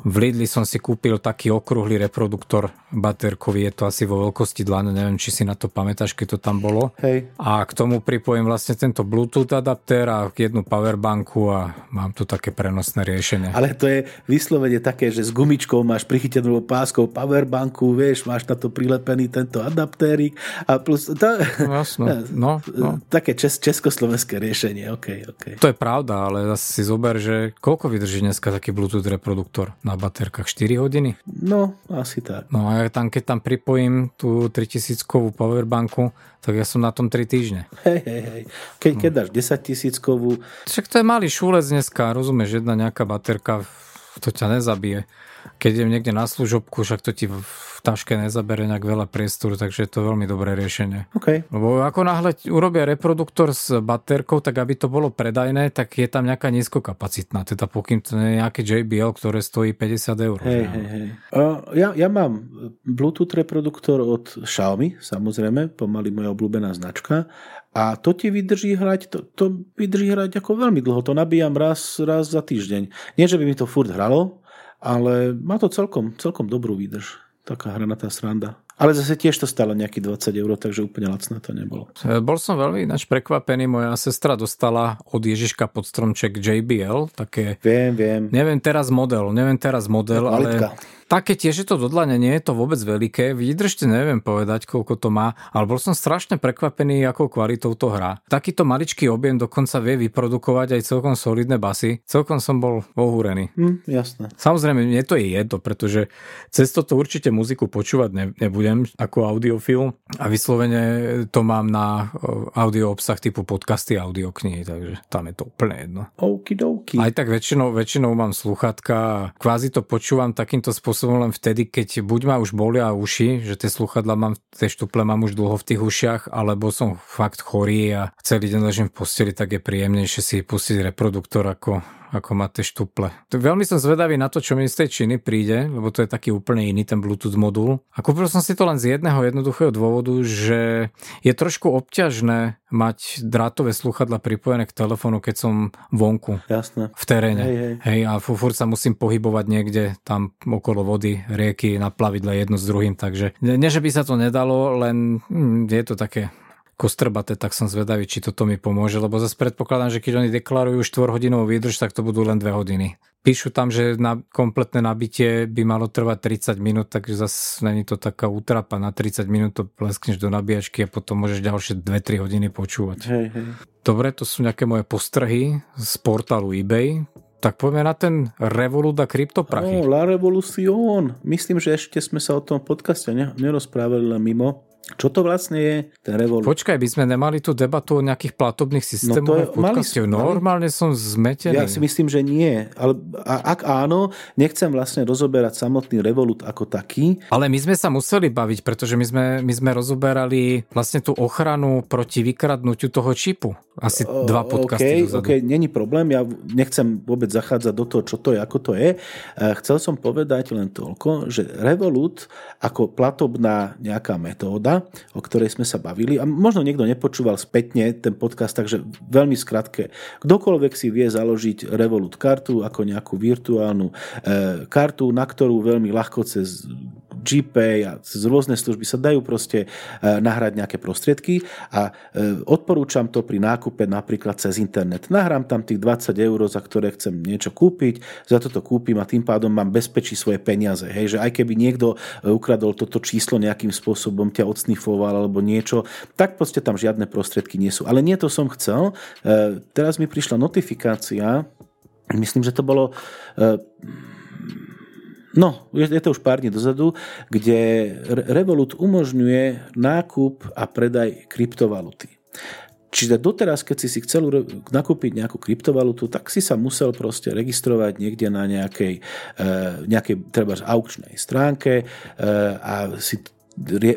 V Lidli som si kúpil taký okrúhly reproduktor baterkový, je to asi vo veľkosti dlane, neviem, či si na to pamätáš, keď to tam bolo. Hej. A k tomu pripojím vlastne tento Bluetooth adaptér a jednu powerbanku a mám tu také prenosné riešenie. Ale to je vyslovene také, že s gumičkou máš prichytenú páskou powerbanku, vieš, máš na to prilepený tento adaptérik a plus... Tá... Jasno, no, no. Také čes, československé riešenie, okej, okay, okej. Okay. To je pravda, ale si zober, že koľko vydrží dneska taký Bluetooth reproduktor na baterkách? štyri hodiny? No, asi tak. No a ja tam, keď tam pripojím tú tritisíckovú powerbanku, tak ja som na tom tri týždne. Hej, hej, hej. Keď, keď dáš desaťtisíckovú... Však to je malý šúlec dneska, rozumieš, jedna nejaká baterka, to ťa nezabije. Keď idem niekde na služobku, však to ti v taške nezabere nejak veľa priestoru, takže je to veľmi dobré riešenie. Okay. Lebo ako náhle urobia reproduktor s baterkou, tak aby to bolo predajné, tak je tam nejaká nízkokapacitná, teda pokým to nie je nejaký J B L, ktoré stojí päťdesiat eur. Hej, hej, hej. Uh, ja, ja mám Bluetooth reproduktor od Xiaomi, samozrejme, pomaly moja obľúbená značka. A to ti vydrží hrať, to, to vydrží hrať ako veľmi dlho, to nabíjam raz, raz za týždeň. Nie, že by mi to furt hralo, ale má to celkom, celkom dobrú výdrž. Taká hranatá sranda. Ale zase tiež to stále nejaký dvadsať eur, takže úplne lacné to nebolo. Bol som veľmi ináč prekvapený. Moja sestra dostala od Ježiška pod stromček J B L. Také, viem, viem. Neviem teraz model, neviem teraz model, ale... Také tiež je to do dlane, nie je to vôbec veľké. Vydržte, neviem povedať, koľko to má, ale bol som strašne prekvapený, akou kvalitou to hrá. Takýto maličký objem dokonca vie vyprodukovať aj celkom solidné basy. Celkom som bol ohúrený. Mm, jasné. Samozrejme, mne to je jedno, pretože cez toto určite muziku počúvať ne- nebudem ako audiofil a vyslovene to mám na audio obsah typu podcasty, audioknihy, takže tam je to úplne jedno. Okidoki. Aj tak väčšinou, väčšinou mám slúchatka a kvázi to počúvam takýmto spôsobom len vtedy, keď buď ma už bolia uši, že tie slúchadlá mám, tie štuple mám už dlho v tých ušiach, alebo som fakt chorý a celý deň ležím v posteli, tak je príjemnejšie si pustiť reproduktor ako, ako má tie štuple. Veľmi som zvedavý na to, čo mi z tej činy príde, lebo to je taký úplne iný ten Bluetooth modul. A kúpil som si to len z jedného jednoduchého dôvodu, že je trošku obťažné mať drátové slúchadlá pripojené k telefónu, keď som vonku. Jasné. V teréne. Hej, hej. Hej, a furt sa musím pohybovať niekde tam okolo vody, rieky, na plavidle jedno s druhým, takže nie, že by sa to nedalo, len hm, je to také kostrbaté, tak som zvedavý, či toto mi pomôže, lebo zase predpokladám, že keď oni deklarujú štvorhodinovú výdrž, tak to budú len dve hodiny. Píšu tam, že na kompletné nabitie by malo trvať tridsať minút, takže zase není to taká útrapa. Na tridsať minút to pleskneš do nabíjačky a potom môžeš ďalšie dve tri hodiny počúvať. Hej, hej. Dobre, to sú nejaké moje postrehy z portálu eBay. Tak poďme na ten Revolut a kryptoprachy. No, la revolución. Myslím, že ešte sme sa o tom podcaste nerozprávali, len mimo. Čo to vlastne je ten Revolut? Počkaj, by sme nemali tú debatu o nejakých platobných systémoch no v podcaste. Mali... Normálne som zmetený. Ja si myslím, že nie. Ale ak áno, nechcem vlastne rozoberať samotný Revolut ako taký. Ale my sme sa museli baviť, pretože my sme, my sme rozoberali vlastne tú ochranu proti vykradnutiu toho čipu. Asi o, dva podcasty okay, dozadu. Ok, není problém. Ja nechcem vôbec zachádzať do toho, čo to je, ako to je. Chcel som povedať len toľko, že Revolut ako platobná nejaká metóda, o ktorej sme sa bavili a možno niekto nepočúval spätne ten podcast, takže veľmi skratke. Kdokoľvek si vie založiť Revolut kartu ako nejakú virtuálnu e, kartu, na ktorú veľmi ľahko cez GPay a cez rôzne služby sa dajú proste e, nahrať nejaké prostriedky a e, odporúčam to pri nákupe napríklad cez internet. Nahrám tam tých dvadsať eur, za ktoré chcem niečo kúpiť, za toto kúpim a tým pádom mám bezpečí svoje peniaze. Hej, že aj keby niekto ukradol toto číslo nejakým spôsobom, ťa odsnifoval alebo niečo, tak proste tam žiadne prostriedky nie sú. Ale nie to som chcel. E, teraz mi prišla notifikácia, myslím, že to bolo... E, No, je to už pár dní dozadu, kde Revolut umožňuje nákup a predaj kryptovaluty. Čiže doteraz, keď si si chcel nakúpiť nejakú kryptovalutu, tak si sa musel proste registrovať niekde na nejakej, nejakej treba aukčnej stránke a si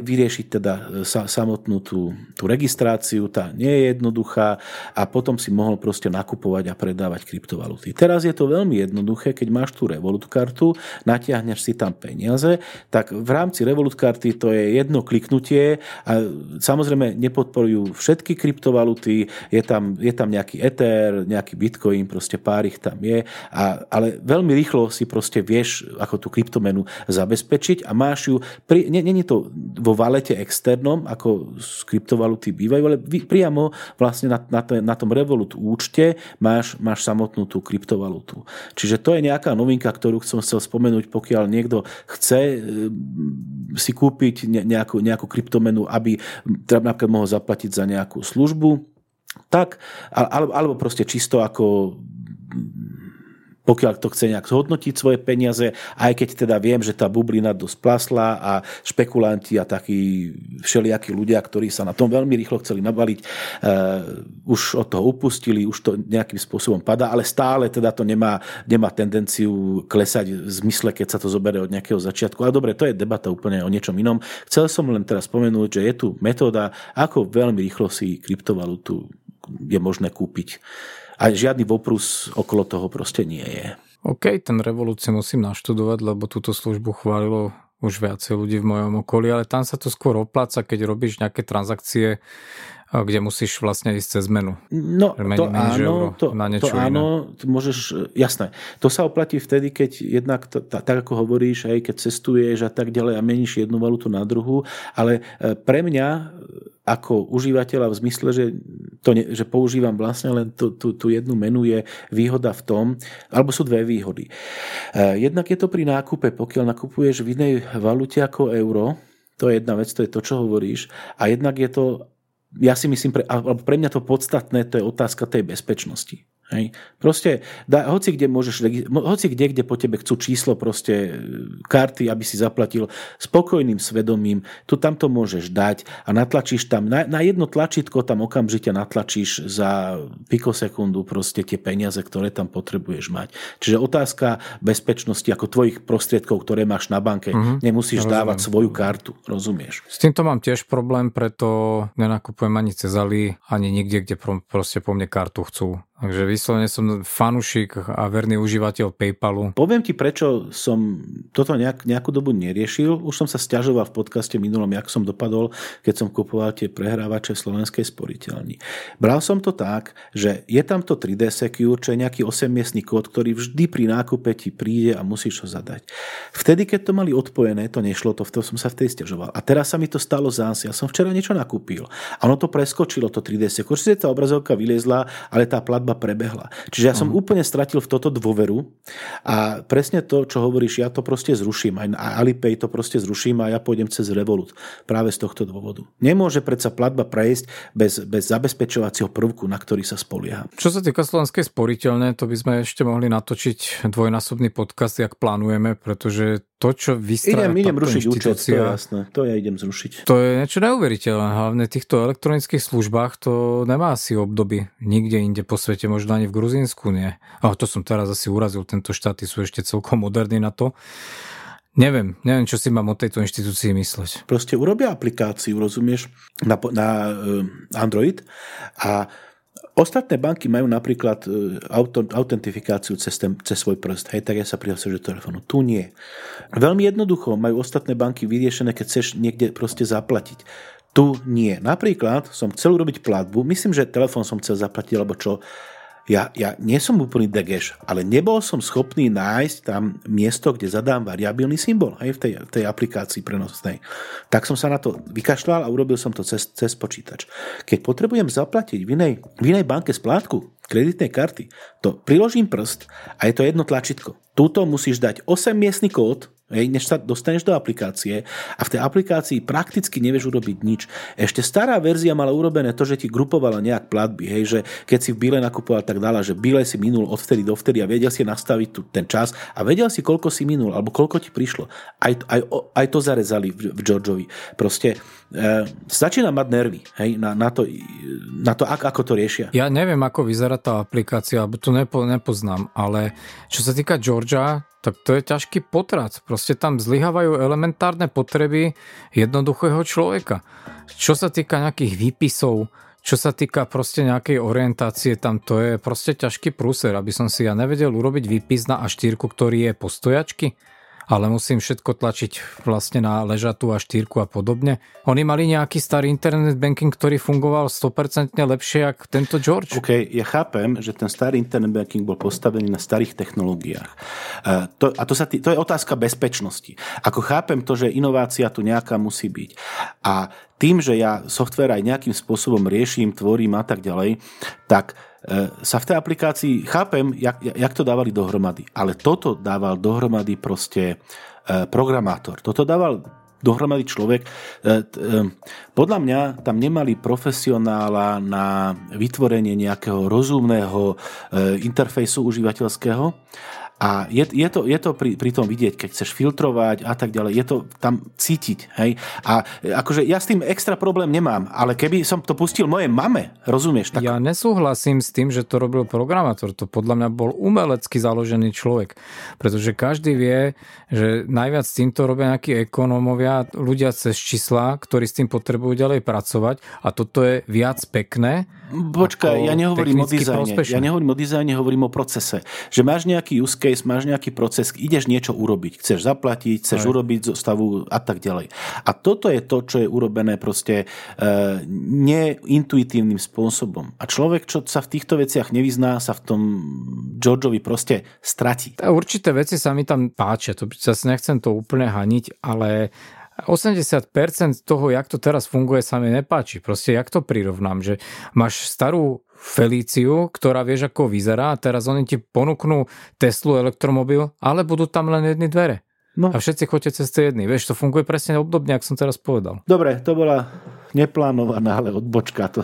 vyriešiť teda samotnú tú, tú registráciu, tá nie je jednoduchá a potom si mohol proste nakupovať a predávať kryptovaluty. Teraz je to veľmi jednoduché, keď máš tú Revolut kartu, natiahneš si tam peniaze, tak v rámci Revolut karty to je jedno kliknutie a samozrejme nepodporujú všetky kryptovaluty, je tam, je tam nejaký Ether, nejaký Bitcoin, proste pár ich tam je, a, ale veľmi rýchlo si proste vieš, ako tú kryptomenu zabezpečiť a máš ju, pri, nie, nie je to vo valete externom, ako z kryptovaluty bývajú, ale priamo vlastne na, na, to, na tom Revolut účte máš, máš samotnú tú kryptovalutu. Čiže to je nejaká novinka, ktorú som chcel spomenúť, pokiaľ niekto chce si kúpiť nejakú, nejakú kryptomenu, aby napríklad mohol zaplatiť za nejakú službu, tak, alebo, alebo proste čisto ako... pokiaľ to chce nejak zhodnotiť svoje peniaze, aj keď teda viem, že tá bublina dosť plasla a špekulanti a takí všelijakí ľudia, ktorí sa na tom veľmi rýchlo chceli nabaliť, uh, už od toho upustili, už to nejakým spôsobom padá, ale stále teda to nemá, nemá tendenciu klesať v zmysle, keď sa to zoberie od nejakého začiatku. Ale dobre, to je debata úplne o niečom inom. Chcel som len teraz spomenúť, že je tu metóda, ako veľmi rýchlo si kryptovalutu je možné kúpiť. A žiadny voprus okolo toho proste nie je. OK, ten Revolut si musím naštudovať, lebo túto službu chválilo už viacej ľudí v mojom okolí, ale tam sa to skôr opláca, keď robíš nejaké transakcie, kde musíš vlastne ísť cez menu. No, meni, to áno, to, to áno, môžeš, jasné. To sa oplatí vtedy, keď jednak, t- t- tak ako hovoríš, aj keď cestuješ a tak ďalej a meníš jednu valutu na druhú, ale pre mňa ako užívateľa v zmysle, že, to ne, že používam vlastne len tú, tú, tú jednu menu, je výhoda v tom, alebo sú dve výhody. Jednak je to pri nákupe, pokiaľ nakupuješ v inej valute ako euro, to je jedna vec, to je to, čo hovoríš, a jednak je to, ja si myslím, pre, alebo pre mňa to podstatné, to je otázka tej bezpečnosti. Hej. Proste, da, hoci, kde môžeš, hoci kde, kde po tebe chcú číslo proste karty, aby si zaplatil spokojným svedomím, tu tam to môžeš dať a natlačíš tam, na, na jedno tlačítko tam okamžite natlačíš za pikosekundu proste tie peniaze, ktoré tam potrebuješ mať. Čiže otázka bezpečnosti ako tvojich prostriedkov, ktoré máš na banke, mm-hmm, nemusíš rozumiem. Dávať svoju kartu, rozumieš? S týmto mám tiež problém, preto nenakupujem ani cez Ali, ani nikde, kde proste po mne kartu chcú. Takže vyslovene som fanúšik a verný užívateľ PayPalu. Poviem ti, prečo som toto nejak, nejakú dobu neriešil. Už som sa sťažoval v podcaste minulom, jak som dopadol, keď som kupoval tie prehrávače Slovenskej sporiteľni. Bral som to tak, že je tam to tri dé Secure, čo je nejaký osemmiestny kód, ktorý vždy pri nákupe ti príde a musíš ho zadať. Vtedy, keď to mali odpojené, to nešlo, to v tom som sa vtedy sťažoval. A teraz sa mi to stalo zás. Ja som včera niečo nakúpil. A ono to preskočilo, to tri dé Secure. Čiže tá obrazovka vyliezla, ale tá platba prebehla. Čiže ja som uh-huh. úplne stratil v toto dôveru a presne to, čo hovoríš, ja to proste zruším. Aj na Alipay to proste zruším a ja pôjdem cez Revolut. Práve z tohto dôvodu. Nemôže predsa platba prejsť bez, bez zabezpečovacieho prvku, na ktorý sa spolieha. Čo sa týka Slovenskej sporiteľne, to by sme ešte mohli natočiť dvojnásobný podcast, jak plánujeme, pretože to, čo vystrá... Idem, idem rušiť účet, to je jasné. To ja idem zrušiť. To je niečo neuveriteľné. Hlavne v týchto elektronických službách to nemá asi obdoby. Nikde inde po svete, možno ani v Gruzínsku nie. Oh, to som teraz asi urazil, tento štáty sú ešte celkom moderní na to. Neviem, neviem, čo si mám o tejto inštitúcii mysleť. Proste urobia aplikáciu, rozumieš, na, na Android a ostatné banky majú napríklad auto, autentifikáciu cez, ten, cez svoj prst. Hej, tak ja sa prihlásil do telefónu. Tu nie. Veľmi jednoducho majú ostatné banky vyriešené, keď chceš niekde proste zaplatiť. Tu nie. Napríklad som chcel urobiť platbu. Myslím, že telefón som chcel zaplatiť, alebo čo. Ja, ja nie som úplný degeš, ale nebol som schopný nájsť tam miesto, kde zadám variabilný symbol aj v tej, v tej aplikácii prenosnej. Tak som sa na to vykašľal a urobil som to cez, cez počítač. Keď potrebujem zaplatiť v inej, v inej banke splátku kreditnej karty, to priložím prst a je to jedno tlačidlo. Túto musíš dať osemmiestny kód, než sa dostaneš do aplikácie a v tej aplikácii prakticky nevieš urobiť nič. Ešte stará verzia mala urobené to, že ti grupovala nejak platby, hej, že keď si v Bile nakupoval, tak dala, že Bile si minul od vtedy do vtedy a vedel si nastaviť tu, ten čas a vedel si, koľko si minul alebo koľko ti prišlo. Aj, aj, aj to zarezali v, v Georgeovi. Proste e, začína mať nervy, hej, na, na to, na to ak, ako to riešia. Ja neviem, ako vyzerá tá aplikácia, alebo to nepo, nepoznám, ale čo sa týka Georgea, tak to je ťažký potrat. Proste tam zlyhávajú elementárne potreby jednoduchého človeka. Čo sa týka nejakých výpisov, čo sa týka proste nejakej orientácie, tam to je proste ťažký prúser, aby som si ja nevedel urobiť výpis na á štyri, ktorý je postojačky, ale musím všetko tlačiť vlastne na ležatú á štyri a podobne. Oni mali nejaký starý internet banking, ktorý fungoval sto percent lepšie ako tento George. OK, ja chápem, že ten starý internet banking bol postavený na starých technológiách. Uh, to, a to, sa tý, to je otázka bezpečnosti. Ako chápem to, že inovácia tu nejaká musí byť. A tým, že ja softvér aj nejakým spôsobom riešim, tvorím a tak ďalej, tak sa v tej aplikácii, chápem, jak, jak to dávali dohromady, ale toto dával dohromady proste programátor. Toto dával dohromady človek. Podľa mňa tam nemali profesionála na vytvorenie nejakého rozumného interfejsu užívateľského. A je, je to, je to pri, pri tom vidieť, keď chceš filtrovať a tak ďalej, je to tam cítiť. Hej? A akože ja s tým extra problém nemám, ale keby som to pustil mojej mame, rozumieš? Tak... Ja nesúhlasím s tým, že to robil programátor. To podľa mňa bol umelecky založený človek, pretože každý vie, že najviac s týmto robia nejakí ekonómovia, ľudia cez čísla, ktorí s tým potrebujú ďalej pracovať, a toto je viac pekné. Počkaj, ja nehovorím o dizajne, ja nehovorím o dizajne, hovorím o procese. Že máš nejaký use case, máš nejaký proces, ideš niečo urobiť, chceš zaplatiť, chceš Aj. urobiť zostavu a tak ďalej. A toto je to, čo je urobené proste e, neintuitívnym spôsobom. A človek, čo sa v týchto veciach nevyzná, sa v tom Georgeovi proste stratí. Určité veci sa mi tam páčia, to zase nechcem to úplne haniť, ale osemdesiat percent toho, jak to teraz funguje, sa mi nepáči. Proste, jak to prirovnám, že máš starú Felíciu, ktorá vieš, ako vyzerá, a teraz oni ti ponúknú Teslu, elektromobil, ale budú tam len jedny dvere. No. A všetci chodíte cez tie jedny. Vieš, to funguje presne obdobne, ako som teraz povedal. Dobre, to bola neplánovaná, ale odbočka to.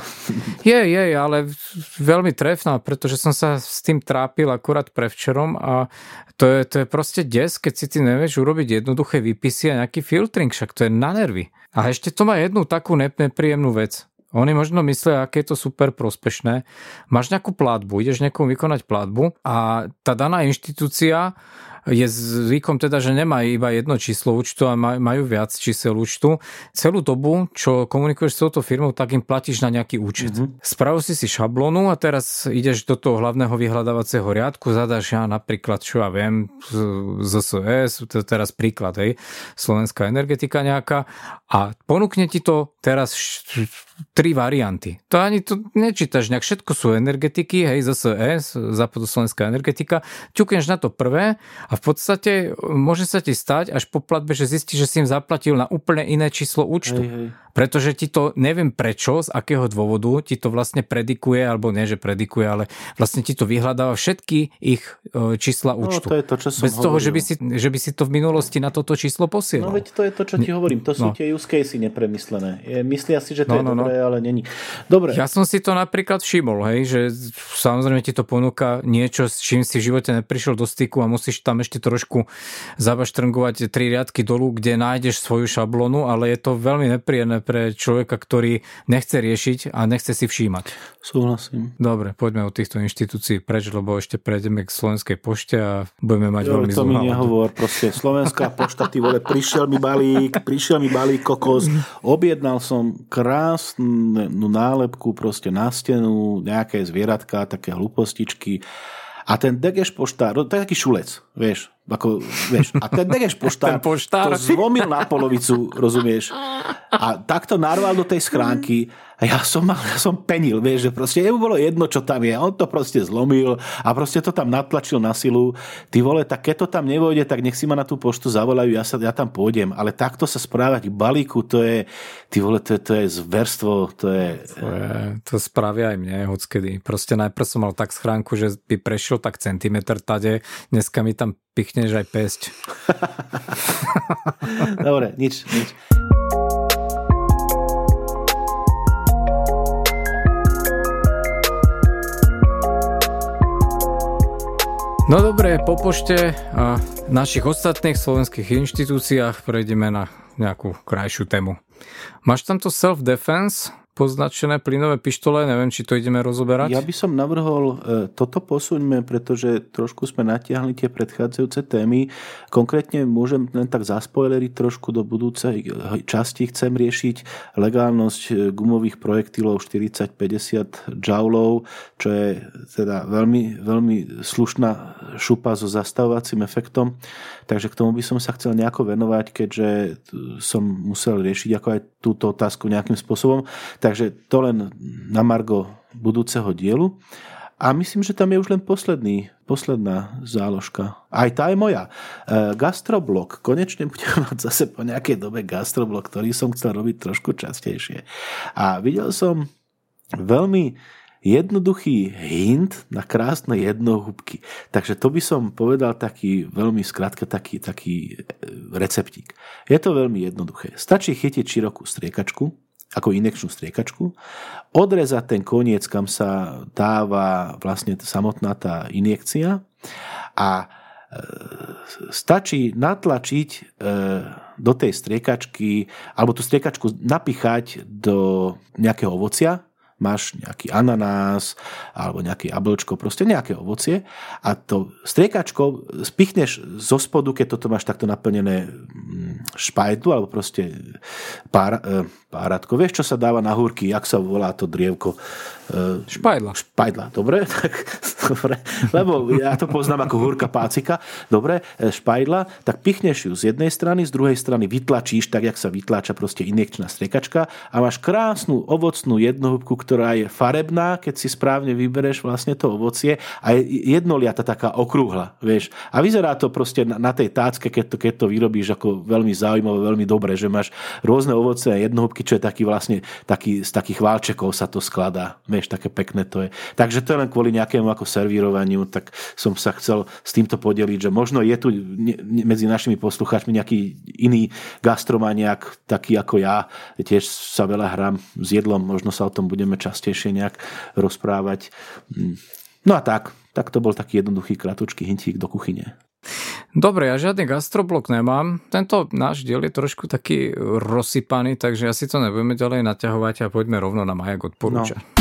Je, je, ale veľmi trefná, pretože som sa s tým trápil akurát prevčerom, a to je, to je proste des, keď si ty nevieš urobiť jednoduché výpisy a nejaký filtering, však to je na nervy. A ešte to má jednu takú nepríjemnú vec. Oni možno myslia, aké je to super prospešné. Máš nejakú platbu, ideš niekomu vykonať platbu a tá daná inštitúcia je zvykom teda, že nemá iba jedno číslo účtu, a majú viac čísel účtu. Celú dobu, čo komunikuješ s touto firmou, tak im platíš na nejaký účet. Mm-hmm. Spravil si si šablónu a teraz ideš do toho hlavného vyhľadávacieho riadku, zadáš ja napríklad, čo ja viem, zet es es, to teraz príklad, hej, Slovenská energetika nejaká, a ponúkne ti to teraz tri varianty. To ani to nečítaš nejak, všetko sú energetiky, hej, zet es es, Západoslovenská energetika, ťukneš na to prvé a v podstate môže sa ti stať až po platbe, že zistíš, že si im zaplatil na úplne iné číslo účtu. Hej, hej. Pretože ti to, neviem prečo, z akého dôvodu, ti to vlastne predikuje, alebo nie, že predikuje, ale vlastne ti to vyhľadáva všetky ich čísla účtu. No, to je to, čo som Bez hovoril. toho, že by, si, že by si to v minulosti na toto číslo posielal. No veď to je to, čo ti hovorím. To sú no. tie use casey nepremyslené. Je, myslia si, že to no, je no, dobré, no. ale není. Dobre. Ja som si to napríklad všimol, hej, že samozrejme ti to ponúka niečo, s čím si v živote neprišiel do styku, a musíš tam ešte trošku zabaštrngovať tri riadky dolu, kde nájdeš svoju šablónu, ale je to veľmi nepríjemné pre človeka, ktorý nechce riešiť a nechce si všímať. Súhlasím. Dobre, poďme od týchto inštitúcií preč, lebo ešte prejdeme k Slovenskej pošte a budeme mať jo, veľmi zlú náladu. To mi nehovor, proste Slovenská pošta, ty vole, prišiel mi balík, prišiel mi balík kokos, objednal som krásnu nálepku proste na stenu, nejaké zvieratka, také hlupostičky. A ten degeš poštár, to je taký šulec, vieš, ako, vieš, a ten degeš poštár, ten poštár to zlomil na polovicu, rozumieš, a takto narval do tej schránky, a ja som mal, ja som penil, vieš, že proste jemu bolo jedno, čo tam je, on to proste zlomil a proste to tam natlačil na silu. Ty vole, tak keď to tam nevojde, tak nech si ma na tú poštu zavolajú, ja, sa, ja tam pôjdem, ale takto sa správať k balíku, to je, ty vole, to je, to je zverstvo, to je... To, je, to spravia aj mne, hockedy, proste najprv som mal tak schránku, že by prešiel tak centimetr tade, dneska mi tam pichneš aj pesť. Dobre, nič, nič. No dobre, po pošte a našich ostatných slovenských inštitúciách prejdeme na nejakú krajšiu tému. Máš tam to self-defense? poznačené plynové pištole, neviem, či to ideme rozoberať. Ja by som navrhol, toto posuňme, pretože trošku sme natiahli tie predchádzajúce témy. Konkrétne môžem len tak zaspoileriť trošku, do budúcej časti chcem riešiť legálnosť gumových projektilov štyridsať päťdesiat džaulov, čo je teda veľmi, veľmi slušná šupa so zastavovacím efektom. Takže k tomu by som sa chcel nejako venovať, keďže som musel riešiť ako aj túto otázku nejakým spôsobom. Takže to len na margo budúceho dielu. A myslím, že tam je už len posledný, posledná záložka. Aj tá je moja. E, gastroblog. Konečne budem mať zase po nejakej dobe gastroblog, ktorý som chcel robiť trošku častejšie. A videl som veľmi jednoduchý hint na krásne jednohúbky. Takže to by som povedal taký veľmi skrátka taký, taký receptík. Je to veľmi jednoduché. Stačí chytiť širokú striekačku, ako inekčnú striekačku, odrezať ten koniec, kam sa dáva vlastne samotná tá injekcia a e, stačí natlačiť e, do tej striekačky, alebo tú striekačku napichať do nejakého ovocia, máš nejaký ananás alebo nejaké jablčko, proste nejaké ovocie a to striekačkou spichneš zo spodu, keď toto máš takto naplnené špajdlu alebo proste pár, párátko. Vieš, čo sa dáva na húrky, jak sa volá to drievko? Špajdla. Špajdla, dobre? Tak, dobre. Lebo ja to poznám ako húrka pácika. Dobre, špajdla, tak pichneš ju z jednej strany, z druhej strany vytlačíš tak, jak sa vytláča proste injekčná striekačka a máš krásnu ovocnú jednohúbku, ktorá je farebná, keď si správne vybereš vlastne to ovocie a je jednoliata taká okrúhla, vieš. A vyzerá to proste na, na tej tácke, keď to, keď to vyrobíš ako veľmi zaujímavé, veľmi dobre, že máš rôzne ovoce a jednohúbky, čo je taký vlastne, taký, z takých válčekov sa to skladá, vieš, také pekné to je. Takže to je len kvôli nejakému ako servírovaniu, tak som sa chcel s týmto podeliť, že možno je tu medzi našimi poslucháčmi nejaký iný gastromaniak, taký ako ja, tiež sa veľa hrám s jedlom, možno sa o tom budeme častejšie nejak rozprávať. No a tak, tak to bol taký jednoduchý kratučký hintík do kuchyne. Dobre, ja žiadny gastroblok nemám. Tento náš diel je trošku taký rozsypaný, takže ja si to nebudeme ďalej naťahovať a poďme rovno na Majak odporúča. No.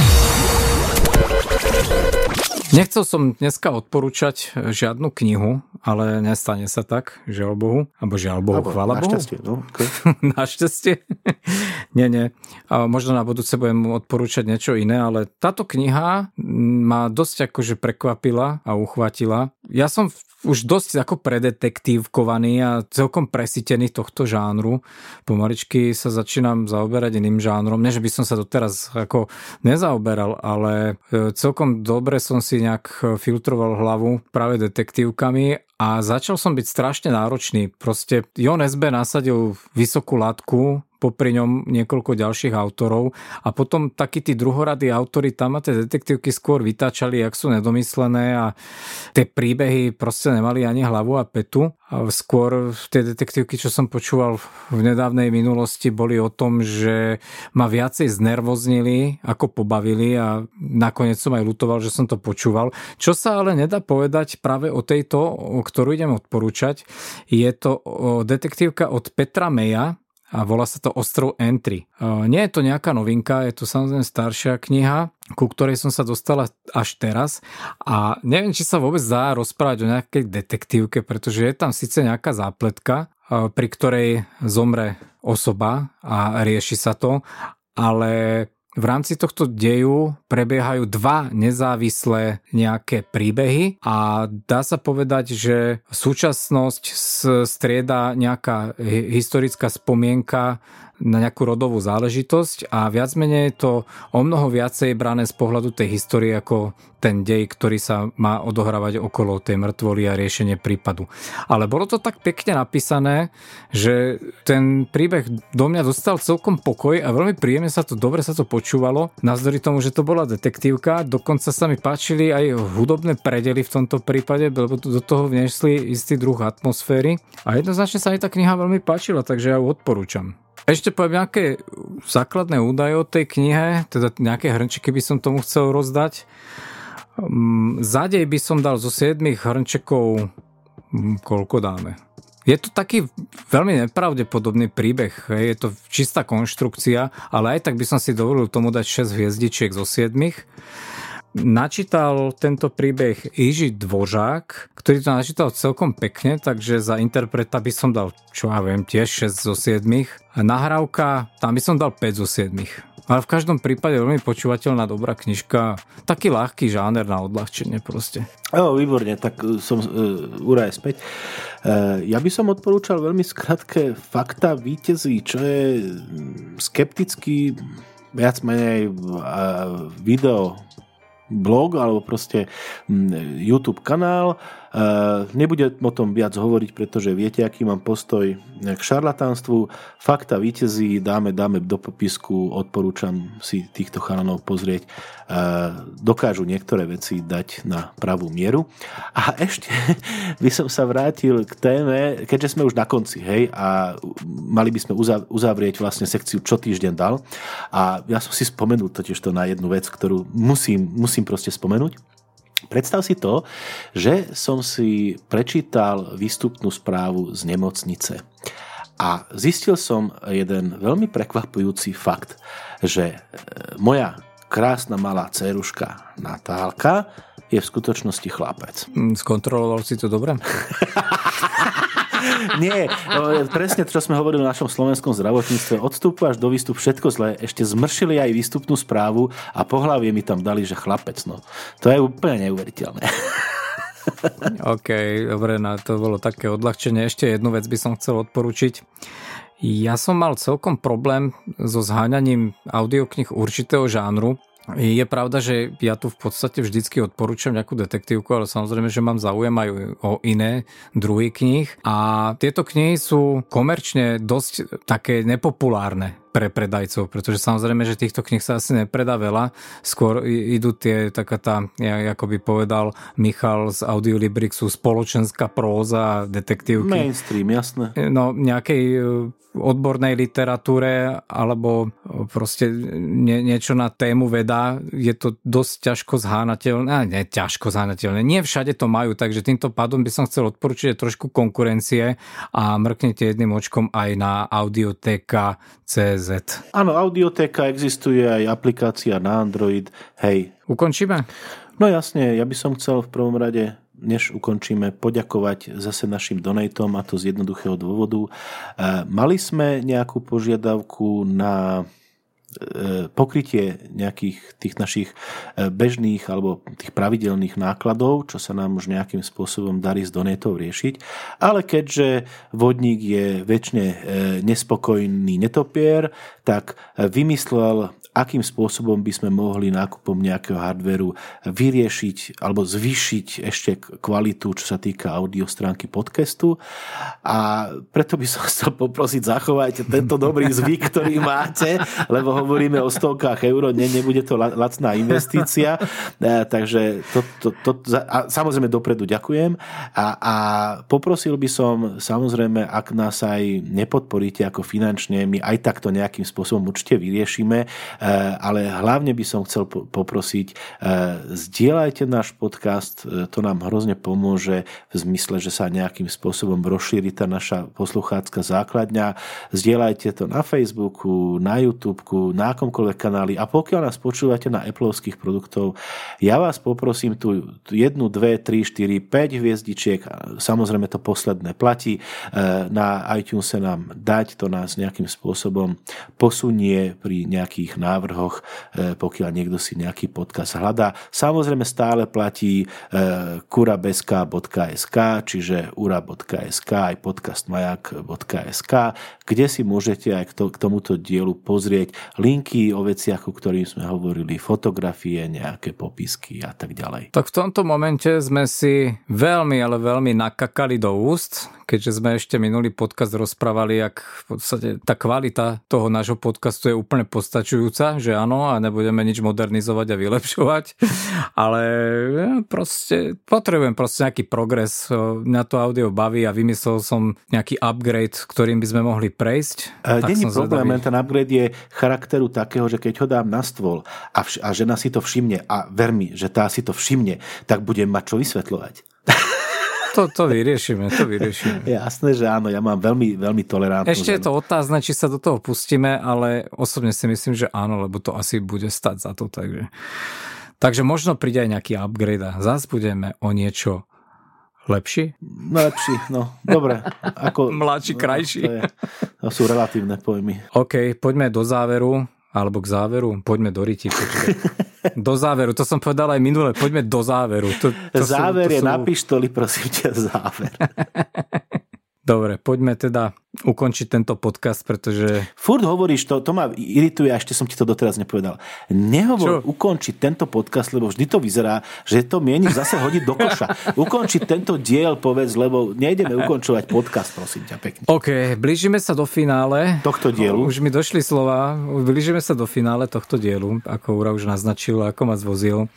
Nechcel som dneska odporúčať žiadnu knihu, ale nestane sa tak, žiaľ Bohu. Alebo žiaľ Bohu, chvála Bohu. Našťastie, no. Okay. Našťastie. nie, nie. A možno na budúce budem odporúčať niečo iné, ale táto kniha ma dosť akože prekvapila a uchvátila. Ja som už dosť ako predetektívkovaný a celkom presítený tohto žánru. Pomaličky sa začínam zaoberať iným žánrom. Nie, že by som sa doteraz ako nezaoberal, ale celkom dobre som si nejak filtroval hlavu práve detektívkami a začal som byť strašne náročný. Proste Jonesbe nasadil vysokú látku, popri ňom niekoľko ďalších autorov a potom takí tí druhoradí autori tam a tie detektívky skôr vytáčali, jak sú nedomyslené a tie príbehy proste nemali ani hlavu a petu. A skôr tie detektívky, čo som počúval v nedávnej minulosti, boli o tom, že ma viacej znervoznili, ako pobavili a nakoniec som aj ľutoval, že som to počúval. Čo sa ale nedá povedať práve o tejto, o ktorú idem odporúčať, je to detektívka od Petra Meja, a volá sa to Ostrov Entry. Nie je to nejaká novinka, je to samozrejme staršia kniha, ku ktorej som sa dostala až teraz a neviem, či sa vôbec dá rozprávať o nejakej detektívke, pretože je tam síce nejaká zápletka, pri ktorej zomre osoba a rieši sa to, ale v rámci tohto deju prebiehajú dva nezávislé nejaké príbehy a dá sa povedať, že súčasnosť strieda nejaká historická spomienka na nejakú rodovú záležitosť a viac menej je to o mnoho viacej brané z pohľadu tej histórie ako ten dej, ktorý sa má odohrávať okolo tej mŕtvoly a riešenie prípadu. Ale bolo to tak pekne napísané, že ten príbeh do mňa dostal celkom pokoj a veľmi príjemne sa to, dobre sa to počúvalo, navzdory tomu, že to bola detektívka, dokonca sa mi páčili aj hudobné predely v tomto prípade, lebo do toho vnesli istý druh atmosféry a jednoznačne sa aj tá kniha veľmi páčila, takže ja ju odporúčam. Ešte poviem nejaké základné údaje o tej knihe, teda nejaké hrnčeky by som tomu chcel rozdať. Zadej by som dal zo siedmich hrnčekov, koľko dáme? Je to taký veľmi nepravdepodobný príbeh, hej. Je to čistá konštrukcia, ale aj tak by som si dovolil tomu dať šesť hviezdičiek zo siedmich. Načítal tento príbeh Iži Dvožák, ktorý to načítal celkom pekne, takže za interpreta by som dal, čo ja viem, tiež šesť zo siedmich. Nahrávka, tam by som dal päť zo siedmich. Ale v každom prípade veľmi počúvateľná, dobrá knižka. Taký ľahký žáner na odľahčenie proste. O, výborne, tak som uh, Ura je späť. Uh, ja by som odporúčal veľmi skratke Fakta víťazí, čo je skeptický viac menej uh, video blog alebo proste YouTube kanál. Nebudem o tom viac hovoriť, pretože viete, aký mám postoj k šarlatánstvu. Fakta víťazí, dáme, dáme do popisku, odporúčam si týchto chalanov pozrieť. Dokážu niektoré veci dať na pravú mieru. A ešte by som sa vrátil k téme, keďže sme už na konci, hej, a mali by sme uzavrieť vlastne sekciu Čo týždeň dal. A ja som si spomenul totiž to na jednu vec, ktorú musím, musím Musím proste spomenúť. Predstav si to, že som si prečítal výstupnú správu z nemocnice a zistil som jeden veľmi prekvapujúci fakt, že moja krásna malá dcéruška Natálka je v skutočnosti chlapec. Skontroloval si to dobre? Nie, presne to, čo sme hovorili v našom slovenskom zdravotníctve. Odstupu až do výstup všetko zlé. Ešte zmršili aj výstupnú správu a pohlavie mi tam dali, že chlapec. No. To je úplne neuveriteľné. OK, dobre, no, to bolo také odľahčenie. Ešte jednu vec by som chcel odporučiť. Ja som mal celkom problém so zháňaním audiokníh určitého žánru. Je pravda, že ja tu v podstate vždycky odporúčam nejakú detektívku, ale samozrejme, že mám záujem aj o iné druhy kníh. A tieto knihy sú komerčne dosť také nepopulárne pre predajcov, pretože samozrejme, že týchto kníh sa asi nepredá veľa. Skôr idú tie, taká tá, ako by povedal Michal z Audiolibrixu, spoločenská próza, detektívky. Mainstream, jasné. No, nejakej odbornej literatúre alebo proste nie, niečo na tému veda, je to dosť ťažko zhánateľné. A nie, ťažko zhánateľné. Nie všade to majú, takže týmto pádom by som chcel odporúčiť trošku konkurencie a mrknete jedným očkom aj na audioteka bodka cé zet. Áno, Audioteka, existuje aj aplikácia na Android. Hej. Ukončíme? No jasne, ja by som chcel v prvom rade, než ukončíme, poďakovať zase našim donatom, a to z jednoduchého dôvodu. Mali sme nejakú požiadavku na pokrytie nejakých tých našich bežných alebo tých pravidelných nákladov, čo sa nám už nejakým spôsobom darí s donatov riešiť. Ale keďže vodník je väčšine nespokojný netopier, tak vymyslel, akým spôsobom by sme mohli nákupom nejakého hardvéru vyriešiť alebo zvýšiť ešte kvalitu, čo sa týka audio stránky podcastu. A preto by som chcel poprosiť, zachovajte tento dobrý zvyk, ktorý máte, lebo hovoríme o stovkách eur, ne, nebude to lacná investícia. Takže to, to, to, a samozrejme dopredu ďakujem. A, a poprosil by som, samozrejme, ak nás aj nepodporíte ako finančne, my aj takto nejakým spôsobom určite vyriešime. Ale hlavne by som chcel poprosiť, zdieľajte náš podcast, to nám hrozne pomôže v zmysle, že sa nejakým spôsobom rozšíri tá naša posluchácka základňa. Zdieľajte to na Facebooku, na YouTubeku, na akomkoľvek kanáli, a pokiaľ nás počúvate na Appleovských produktov, ja vás poprosím tu jednu, dve, tri, štyri, päť hviezdičiek, samozrejme to posledné platí, na iTunes sa nám dať, to nás nejakým spôsobom posunie pri nejakých návrhoch, pokiaľ niekto si nejaký podcast hľadá. Samozrejme stále platí kurabezka bodka es ká, čiže ura bodka es ká aj podcastmajak bodka es ká, kde si môžete aj k tomuto dielu pozrieť linky o veciach, o ktorých sme hovorili, fotografie, nejaké popisky a tak ďalej. Tak v tomto momente sme si veľmi, ale veľmi nakakali do úst, keďže sme ešte minulý podcast rozprávali, jak v podstate tá kvalita toho nášho podcastu je úplne postačujúca, že áno, a nebudeme nič modernizovať a vylepšovať, ale ja proste potrebujem proste nejaký progres, na to audio baví a vymyslel som nejaký upgrade, ktorým by sme mohli prejsť. E, Není problém, zvedavý. Ten upgrade je charakteru takého, že keď ho dám na stôl a, vš- a žena si to všimne, a ver mi, že tá si to všimne, tak budem mať čo vysvetľovať. To, to vyriešime, to vyriešime. Jasné, že áno, ja mám veľmi, veľmi tolerantnú. Ešte je to otázne, či sa do toho pustíme, ale osobne si myslím, že áno, lebo to asi bude stať za to. Takže, takže možno príde aj nejaký upgrade a zás budeme o niečo lepší? No lepší, no. Dobre. Ako, mladší, krajší. To, je, to sú relatívne pojmy. OK, poďme do záveru, alebo k záveru. Poďme do ryti. Do záveru, to som povedal aj minule. Poďme do záveru. To, to záver sú, to je sú... na pištoli, prosím ťa, záver. Dobre, poďme teda ukončiť tento podcast, pretože... Furt hovoríš, to, to ma irituje, a ešte som ti to doteraz nepovedal. Nehovor ukončiť tento podcast, lebo vždy to vyzerá, že to mieniš zase hodiť do koša. Ukončiť tento diel, povedz, lebo nejdeme ukončovať podcast, prosím ťa, pekne. OK, blížime sa do finále. Tohto dielu. Už mi došli slova. Blížime sa do finále tohto dielu, ako Ura už naznačil, ako ma zvozil.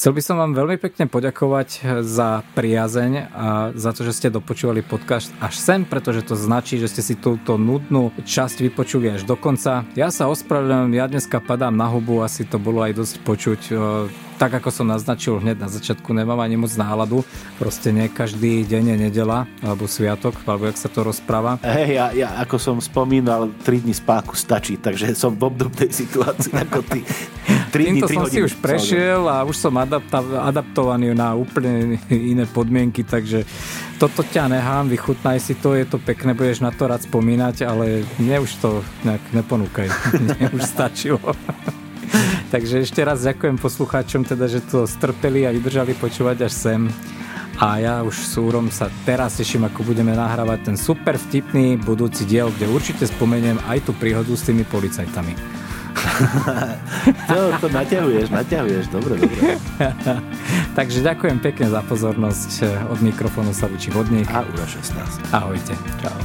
Chcel by som vám veľmi pekne poďakovať za priazeň a za to, že ste dopočúvali podcast až sem, pretože to značí, že ste si túto nudnú časť vypočuli až do konca. Ja sa ospravedlňujem, ja dneska padám na hubu, asi to bolo aj dosť počuť. Tak ako som naznačil hneď na začiatku, nemám ani moc náladu. Proste nie každý deň je nedeľa, alebo sviatok, alebo jak sa to rozpráva. Hej, ja, ja ako som spomínal, tri dni spánku stačí, takže som v obdobnej situácii ako ty. Týmto som si už prešiel a už som adapta- adaptovaný na úplne iné podmienky, takže toto ťa nechám, vychutnaj si to, je to pekné, budeš na to rád spomínať, ale mne už to nejak neponúkaj, mne už stačilo. Takže ešte raz ďakujem poslucháčom, teda, že to strpeli a vydržali počúvať až sem. A ja už s Úrom sa teraz teším, ako budeme nahrávať ten super vtipný budúci diel, kde určite spomeniem aj tú príhodu s tými policajtami. to, to naťahuješ, naťahuješ, dobre, dobre. Takže ďakujem pekne za pozornosť. Od mikrofónu sa učí Vodník. A Ura šestnásť. Ahojte. Čau.